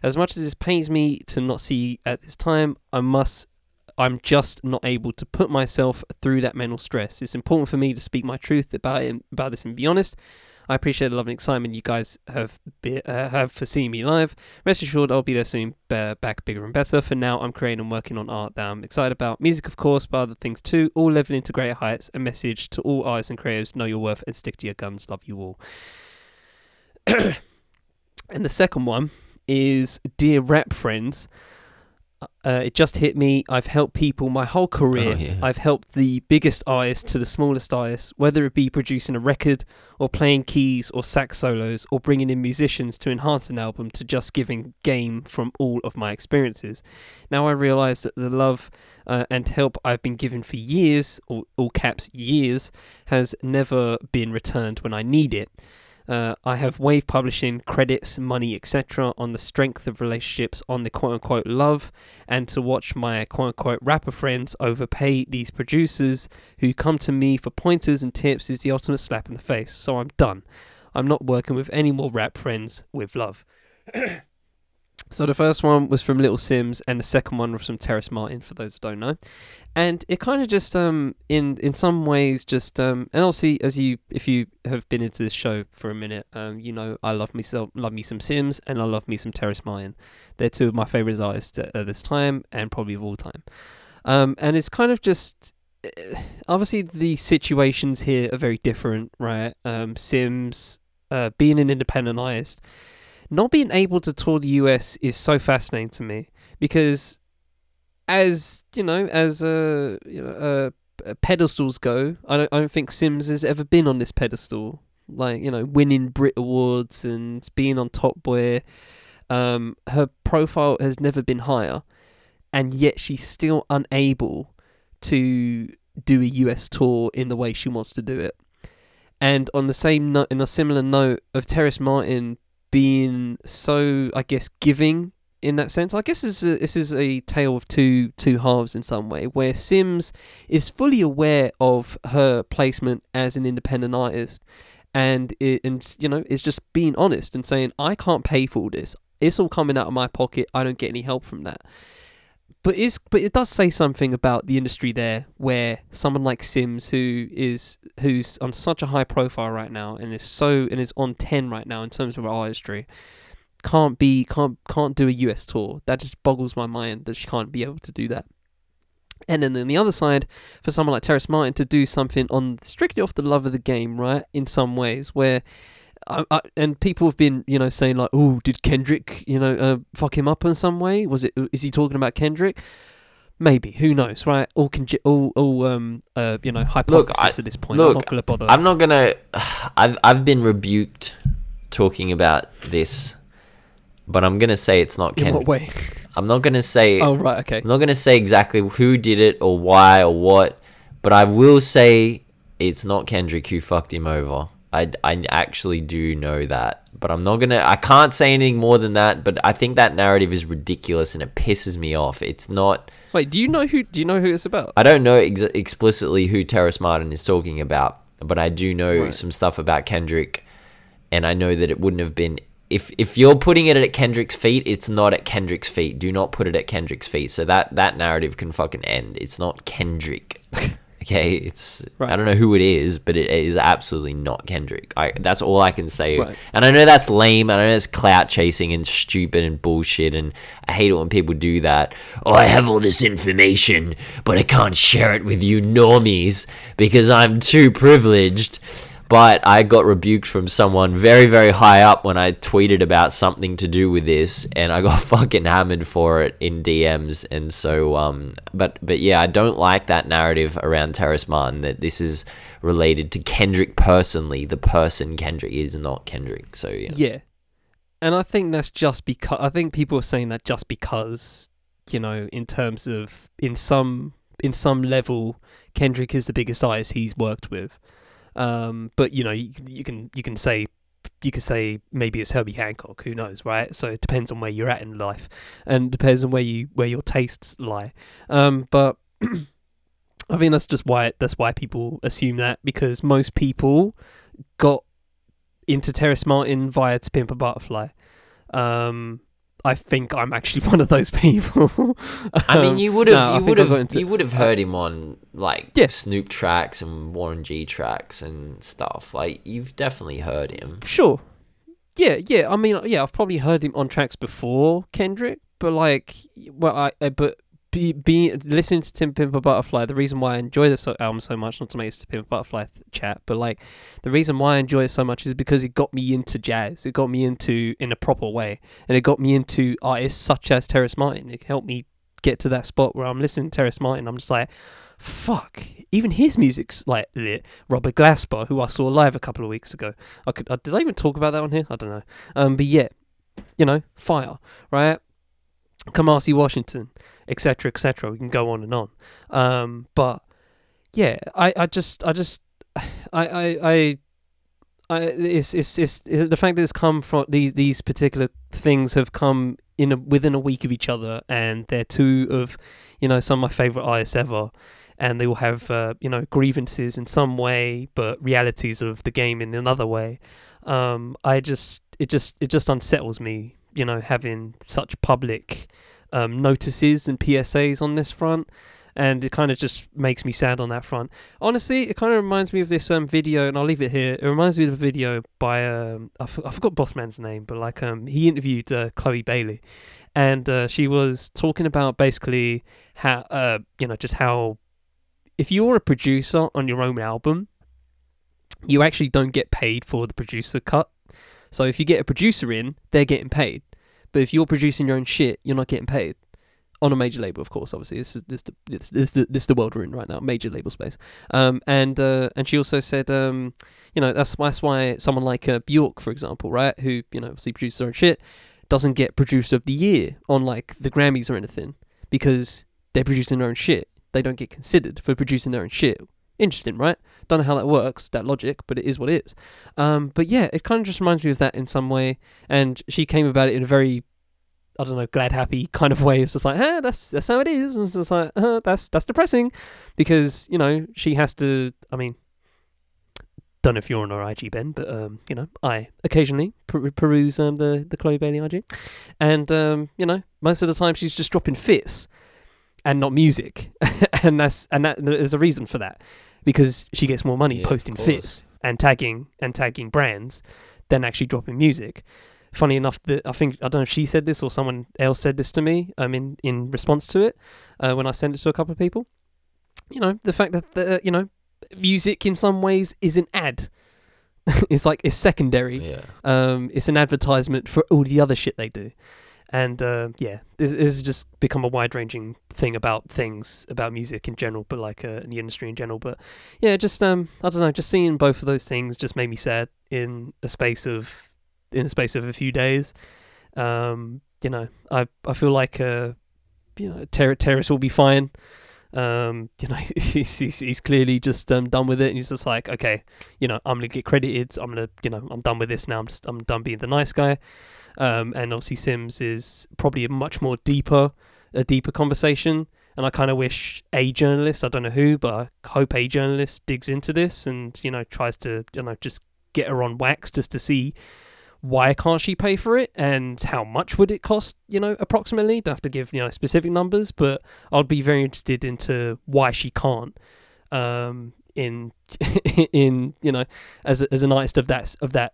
As much as this pains me to not see you at this time, I'm just not able to put myself through that mental stress. It's important for me to speak my truth about this and be honest. I appreciate the love and excitement you guys have for seeing me live. Rest assured, I'll be there soon, back bigger and better. For now, I'm creating and working on art that I'm excited about. Music, of course, but other things too. All leveling to greater heights. A message to all artists and creatives: know your worth and stick to your guns. Love you all. And the second one is Dear Rap Friends. It just hit me. I've helped people my whole career. I've helped the biggest artists to the smallest artists, whether it be producing a record or playing keys or sax solos or bringing in musicians to enhance an album, to just giving game from all of my experiences. Now I realise that the love and help I've been given for years, or all caps years, has never been returned when I need it. I have waived publishing, credits, money, etc. on the strength of relationships, on the quote-unquote love, and to watch my quote-unquote rapper friends overpay these producers who come to me for pointers and tips is the ultimate slap in the face. So I'm done. I'm not working with any more rap friends with love. So the first one was from Little Sims, and the second one was from Terrace Martin, for those who don't know. And it kind of just, in some ways, just, and obviously, if you have been into this show for a minute, you know I love me some Sims, and I love me some Terrace Martin. They're two of my favourite artists at this time, and probably of all time. And it's kind of just, obviously, the situations here are very different, right? Sims, being an independent artist, not being able to tour the US is so fascinating to me, because as pedestals go, I don't think Sims has ever been on this pedestal, like, you know, winning Brit Awards and being on Top Boy. Her profile has never been higher, and yet she's still unable to do a US tour in the way she wants to do it. And on the same note, in a similar note of Terrace Martin being so, I guess, giving in that sense. I guess this is a tale of two halves in some way, where Sims is fully aware of her placement as an independent artist, and is just being honest and saying, I can't pay for all this. It's all coming out of my pocket. I don't get any help from that. But it does say something about the industry there, where someone like Sims, who's on such a high profile right now and is on 10 right now in terms of artistry, can't do a US tour. That just boggles my mind that she can't be able to do that. And then on the other side, for someone like Terrace Martin to do something on strictly off the love of the game, right? In some ways, where and people have been, you know, saying like, oh, did Kendrick, you know, fuck him up in some way? Is he talking about Kendrick? Maybe, who knows, right? All hypothesis at this point. I'm not gonna bother. I've been rebuked talking about this, but I'm gonna say it's not Kendrick. In what way? I'm not gonna say. Oh right, okay. I'm not gonna say exactly who did it or why or what, but I will say it's not Kendrick who fucked him over. I actually do know that, but I can't say anything more than that, but I think that narrative is ridiculous and it pisses me off. It's not... Wait, do you know who it's about? I don't know explicitly who Terrace Martin is talking about, but I do know some stuff about Kendrick, and I know that it wouldn't have been... If you're putting it at Kendrick's feet, it's not at Kendrick's feet. Do not put it at Kendrick's feet. So that narrative can fucking end. It's not Kendrick. Okay, it's right. I don't know who it is, but it is absolutely not Kendrick. That's all I can say. Right. And I know that's lame, and I know it's clout chasing and stupid and bullshit, and I hate it when people do that. Oh, I have all this information, but I can't share it with you normies because I'm too privileged. But I got rebuked from someone very, very high up when I tweeted about something to do with this, and I got fucking hammered for it in DMs. And so, but yeah, I don't like that narrative around Terrace Martin, that this is related to Kendrick personally. The person Kendrick is not Kendrick. So yeah. Yeah, and I think that's just because I think people are saying that just because, you know, in terms of in some level, Kendrick is the biggest artist he's worked with. But you know, you can say maybe it's Herbie Hancock, who knows, right? So it depends on where you're at in life, and depends on where your tastes lie. But I think that's why people assume that, because most people got into Terrace Martin via To Pimp a Butterfly. I think I'm actually one of those people. I mean, you would have heard him on like Snoop tracks and Warren G tracks and stuff. Like, you've definitely heard him. Sure. Yeah. I mean, yeah, I've probably heard him on tracks before Kendrick, but like, well, listening to Tim Pimp a Butterfly, the reason why I enjoy this album so much, not to make it to Pimp a Butterfly chat, but like the reason why I enjoy it so much is because it got me into jazz. It got me into, in a proper way, and it got me into artists such as Terrace Martin. It helped me get to that spot where I'm listening to Terrace Martin, I'm just like, fuck, even his music's like lit. Robert Glasper, who I saw live a couple of weeks ago. Did I even talk about that on here? I don't know. But yeah, you know, fire, right? Kamasi Washington, etc., etc. We can go on and on. But yeah, it's the fact that it's come from these particular things have come within a week of each other, and they're two of, you know, some of my favorite artists ever, and they will have grievances in some way, but realities of the game in another way. It just unsettles me, you know, having such public notices and PSAs on this front, and it kind of just makes me sad on that front. Honestly, it kind of reminds me of this video, and I'll leave it here. It reminds me of a video by I forgot Bossman's name, but like he interviewed Chloe Bailey, and she was talking about basically how just how if you're a producer on your own album, you actually don't get paid for the producer cut. So if you get a producer in, they're getting paid. But if you're producing your own shit, you're not getting paid. On a major label, of course, obviously. This is the world we're in right now, major label space. And she also said, that's why someone like Bjork, for example, right, who, obviously produces her own shit, doesn't get producer of the year on, like, the Grammys or anything, because they're producing their own shit. They don't get considered for producing their own shit. Interesting, right? Don't know how that works, that logic, but it is what it is. But yeah, it kind of just reminds me of that in some way. And she came about it in a very, I don't know, glad, happy kind of way. It's just like, hey, that's how it is. And it's just like, that's depressing, because she has to. I mean, don't know if you're on our IG, Ben, but I occasionally peruse the Chloe Bailey IG, and most of the time she's just dropping fits and not music. and there's a reason for that, because she gets more money posting fits and tagging brands than actually dropping music. Funny enough, I don't know if she said this or someone else said this to me in response to it when I sent it to a couple of people. The fact that music in some ways is an ad. it's secondary. Yeah. It's an advertisement for all the other shit they do. And this has just become a wide-ranging thing about music in general, but like in the industry in general. But yeah, just I don't know, just seeing both of those things just made me sad in a space of a few days. I feel like Terrace will be fine. He's clearly just done with it, and he's just like, okay, I'm gonna get credited. I'm gonna, I'm done with this now. I'm done being the nice guy. And obviously Sims is probably a much deeper conversation. And I kind of wish a journalist, I don't know who, but I hope a journalist digs into this and, tries to, just get her on wax just to see why can't she pay for it and how much would it cost, approximately. Don't have to give, specific numbers, but I'd be very interested into why she can't, as an artist of that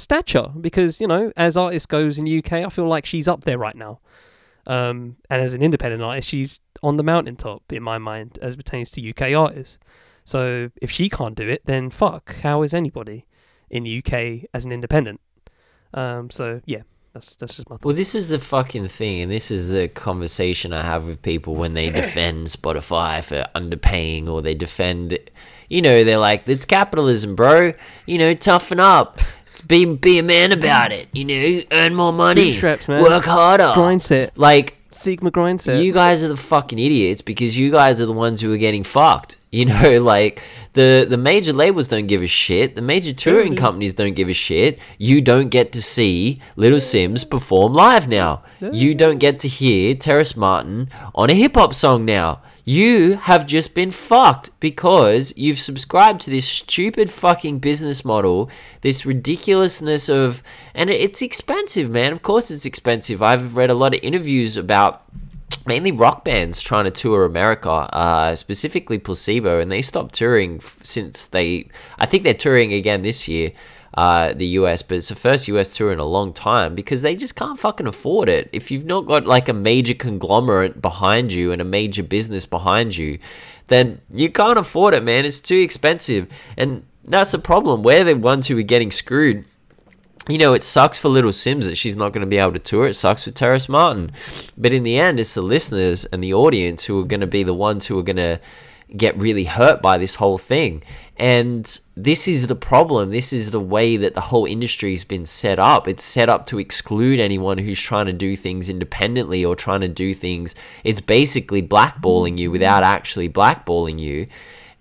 stature, because as artists goes in the UK, I feel like she's up there right now, and as an independent artist, she's on the mountaintop in my mind as pertains to UK artists. So if she can't do it, then fuck, how is anybody in the UK as an independent? So yeah, that's just my thought. Well, this is the fucking thing, and this is the conversation I have with people when they defend Spotify for underpaying, or they defend, they're like, it's capitalism, bro, toughen up. Be a man about it, earn more money, straps, work harder, grindset, like Sigma grindset. You guys are the fucking idiots, because you guys are the ones who are getting fucked. Like the major labels don't give a shit. The major touring companies don't give a shit. You don't get to see Little Sims perform live now. You don't get to hear Terrace Martin on a hip hop song now. You have just been fucked because you've subscribed to this stupid fucking business model, this ridiculousness of... And it's expensive, man. Of course it's expensive. I've read a lot of interviews about... mainly rock bands trying to tour America, specifically Placebo, and they stopped touring since they... I think they're touring again this year, the US, but it's the first US tour in a long time because they just can't fucking afford it. If you've not got like a major conglomerate behind you and a major business behind you, then you can't afford it, man. It's too expensive. And that's the problem. We're the ones who are getting screwed. You know, it sucks for Little Sims that she's not going to be able to tour. It sucks for Terrace Martin. But in the end, it's the listeners and the audience who are going to be the ones who are going to get really hurt by this whole thing. And this is the problem. This is the way that the whole industry has been set up. It's set up to exclude anyone who's trying to do things independently or trying to do things. It's basically blackballing you without actually blackballing you.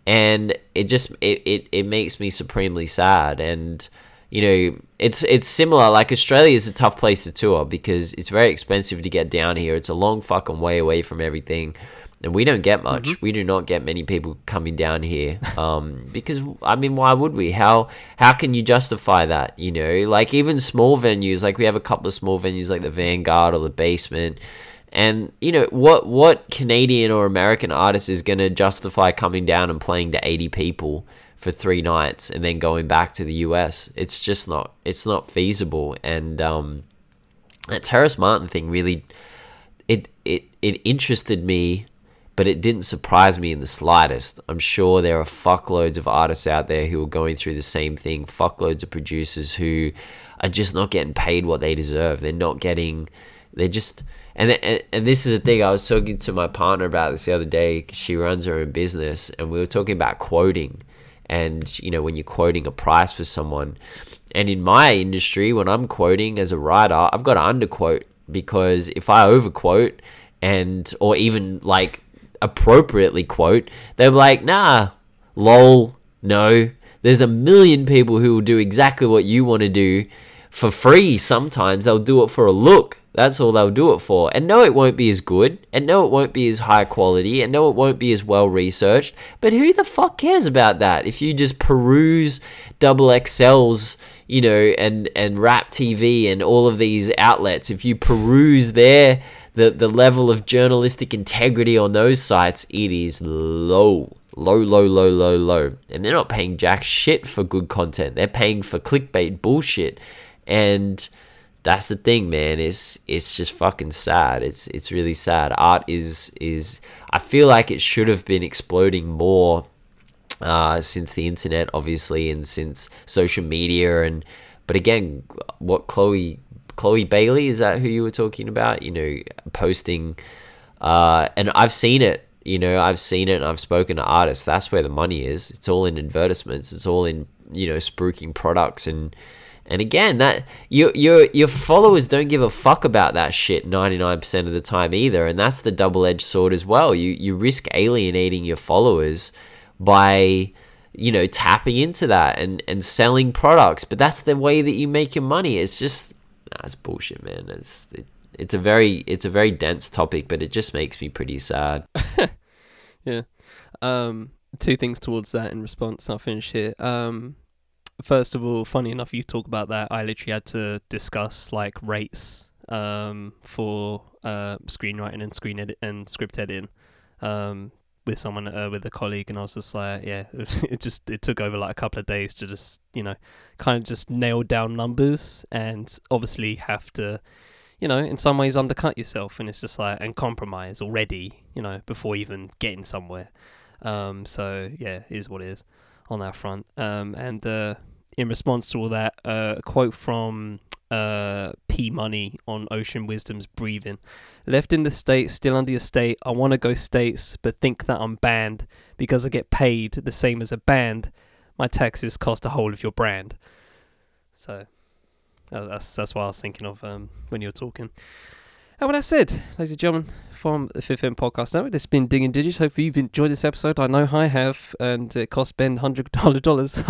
And it just, it makes me supremely sad. And... you know, it's similar. Like, Australia is a tough place to tour because it's very expensive to get down here. It's a long fucking way away from everything, and we don't get much. Mm-hmm. We do not get many people coming down here because, I mean, why would we? How can you justify that, you know? Like, even small venues, like we have a couple of small venues like the Vanguard or the Basement, and, you know, what Canadian or American artist is going to justify coming down and playing to 80 people for 3 nights and then going back to the US? It's just not, it's not feasible. And that Terrace Martin thing really, it interested me, but it didn't surprise me in the slightest. I'm sure there are fuckloads of artists out there who are going through the same thing, fuckloads of producers who are just not getting paid what they deserve. They're not getting, they're just, and this is the thing, I was talking to my partner about this the other day. She runs her own business, and we were talking about quoting. And, you know, when you're quoting a price for someone, and in my industry, when I'm quoting as a writer, I've got to underquote, because if I overquote and, or even like appropriately quote, they're like, nah, lol, no, there's 1 million people who will do exactly what you want to do for free. Sometimes they'll do it for a look. That's all they'll do it for. And no, it won't be as good. And no, it won't be as high quality. And no, it won't be as well researched. But who the fuck cares about that? If you just peruse XXL's, you know, and Rap TV and all of these outlets, if you peruse their, the level of journalistic integrity on those sites, it is low. Low, low, low, low, low. And they're not paying jack shit for good content. They're paying for clickbait bullshit. And... that's the thing, man. It's just fucking sad. It's really sad. Art is I feel like it should have been exploding more since the internet, obviously, and since social media. And but again, what Chloe Bailey, is that who you were talking about? You know, posting and I've seen it. You know, I've seen it, and I've spoken to artists. That's where the money is. It's all in advertisements. It's all in, you know, spruiking products. And again, that your followers don't give a fuck about that shit 99% of the time either, and that's the double-edged sword as well. You risk alienating your followers by, you know, tapping into that and selling products, but that's the way that you make your money. It's just, nah, it's bullshit, man. It's a very dense topic, but it just makes me pretty sad. Yeah. 2 things towards that in response, and I'll finish here. First of all, funny enough, you talk about that. I literally had to discuss like rates for screenwriting and script editing with someone with a colleague, and I was just like, yeah, it took over like a couple of days to just, you know, kind of just nail down numbers, and obviously have to, you know, in some ways undercut yourself, and it's just like, and compromise already, you know, before even getting somewhere. So yeah, it is what it is on that front. And in response to all that, a quote from P Money on Ocean Wisdom's Breathing. Left in the States, still under your state. I want to go States, but think that I'm banned because I get paid the same as a band. My taxes cost the whole of your brand. So that's what I was thinking of when you were talking. And what I said, ladies and gentlemen, from the Fifth M Podcast Network, it's been Dingin' Digits. Hopefully you've enjoyed this episode. I know I have, and it cost Ben $100.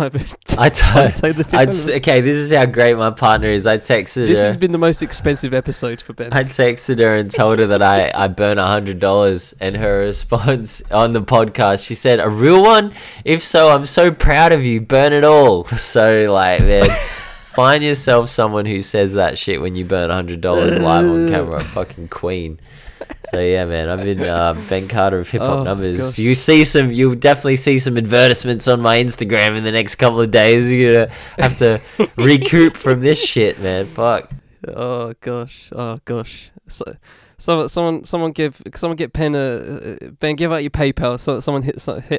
Okay, this is how great my partner is. I texted her. This has been the most expensive episode for Ben. I texted her and told her that I burnt $100, and her response on the podcast, she said, "A real one? If so, I'm so proud of you. Burn it all." So, like, man... Find yourself someone who says that shit when you burn $100 live on camera. Fucking queen. So yeah, man, I've been Ben Carter of Hip Hop Numbers. Gosh. You'll definitely see some advertisements on my Instagram in the next couple of days. You're gonna have to recoup from this shit, man. Fuck. Oh gosh. So someone get Ben Ben, give out your PayPal. So someone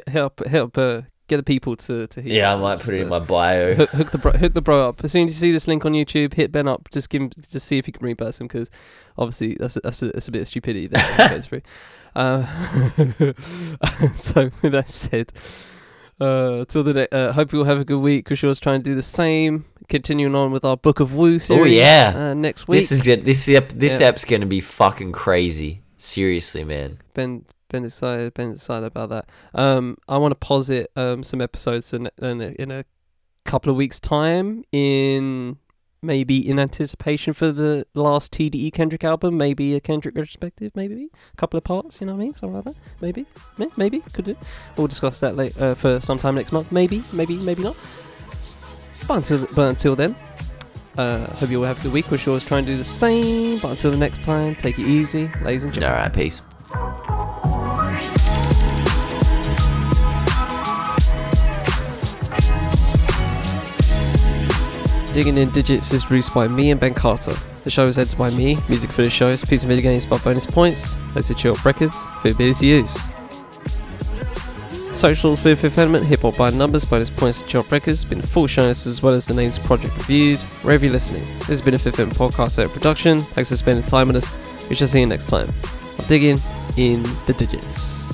help get the people to hear. Yeah, I might put it in my bio. Hook the bro up. As soon as you see this link on YouTube, hit Ben up. Just give him, just see if you can reimburse him, because obviously that's a bit of stupidity that goes through. So with that said, till the day, hope you all have a good week. We're trying to do the same. Continuing on with our Book of Woo series. Oh yeah, next week. This is good. This app's gonna be fucking crazy. Seriously, man. Ben excited about that. I want to posit some episodes in a couple of weeks' time, in anticipation for the last TDE Kendrick album, maybe a Kendrick retrospective, maybe a couple of parts, you know what I mean, something like that. Maybe could do. We'll discuss that later, for sometime next month. Maybe not. But until then, hope you all have a good week. We're trying to do the same. But until the next time, take it easy, ladies and gentlemen. All right, peace. Digging in Digits is produced by me and Ben Carter. The show is edited by me. Music for the show is Pizza Video Games by Bonus Points. That's a Chill Records for ability to use. Socials with Fifth Element, Hip Hop by Numbers, Bonus Points, and Chill Records. Been the full show notes as well as the names of project reviewed. Wherever you're listening, this has been a Fifth Element podcast out production. Thanks for spending time with us. We shall see you next time. Digging in the Digits.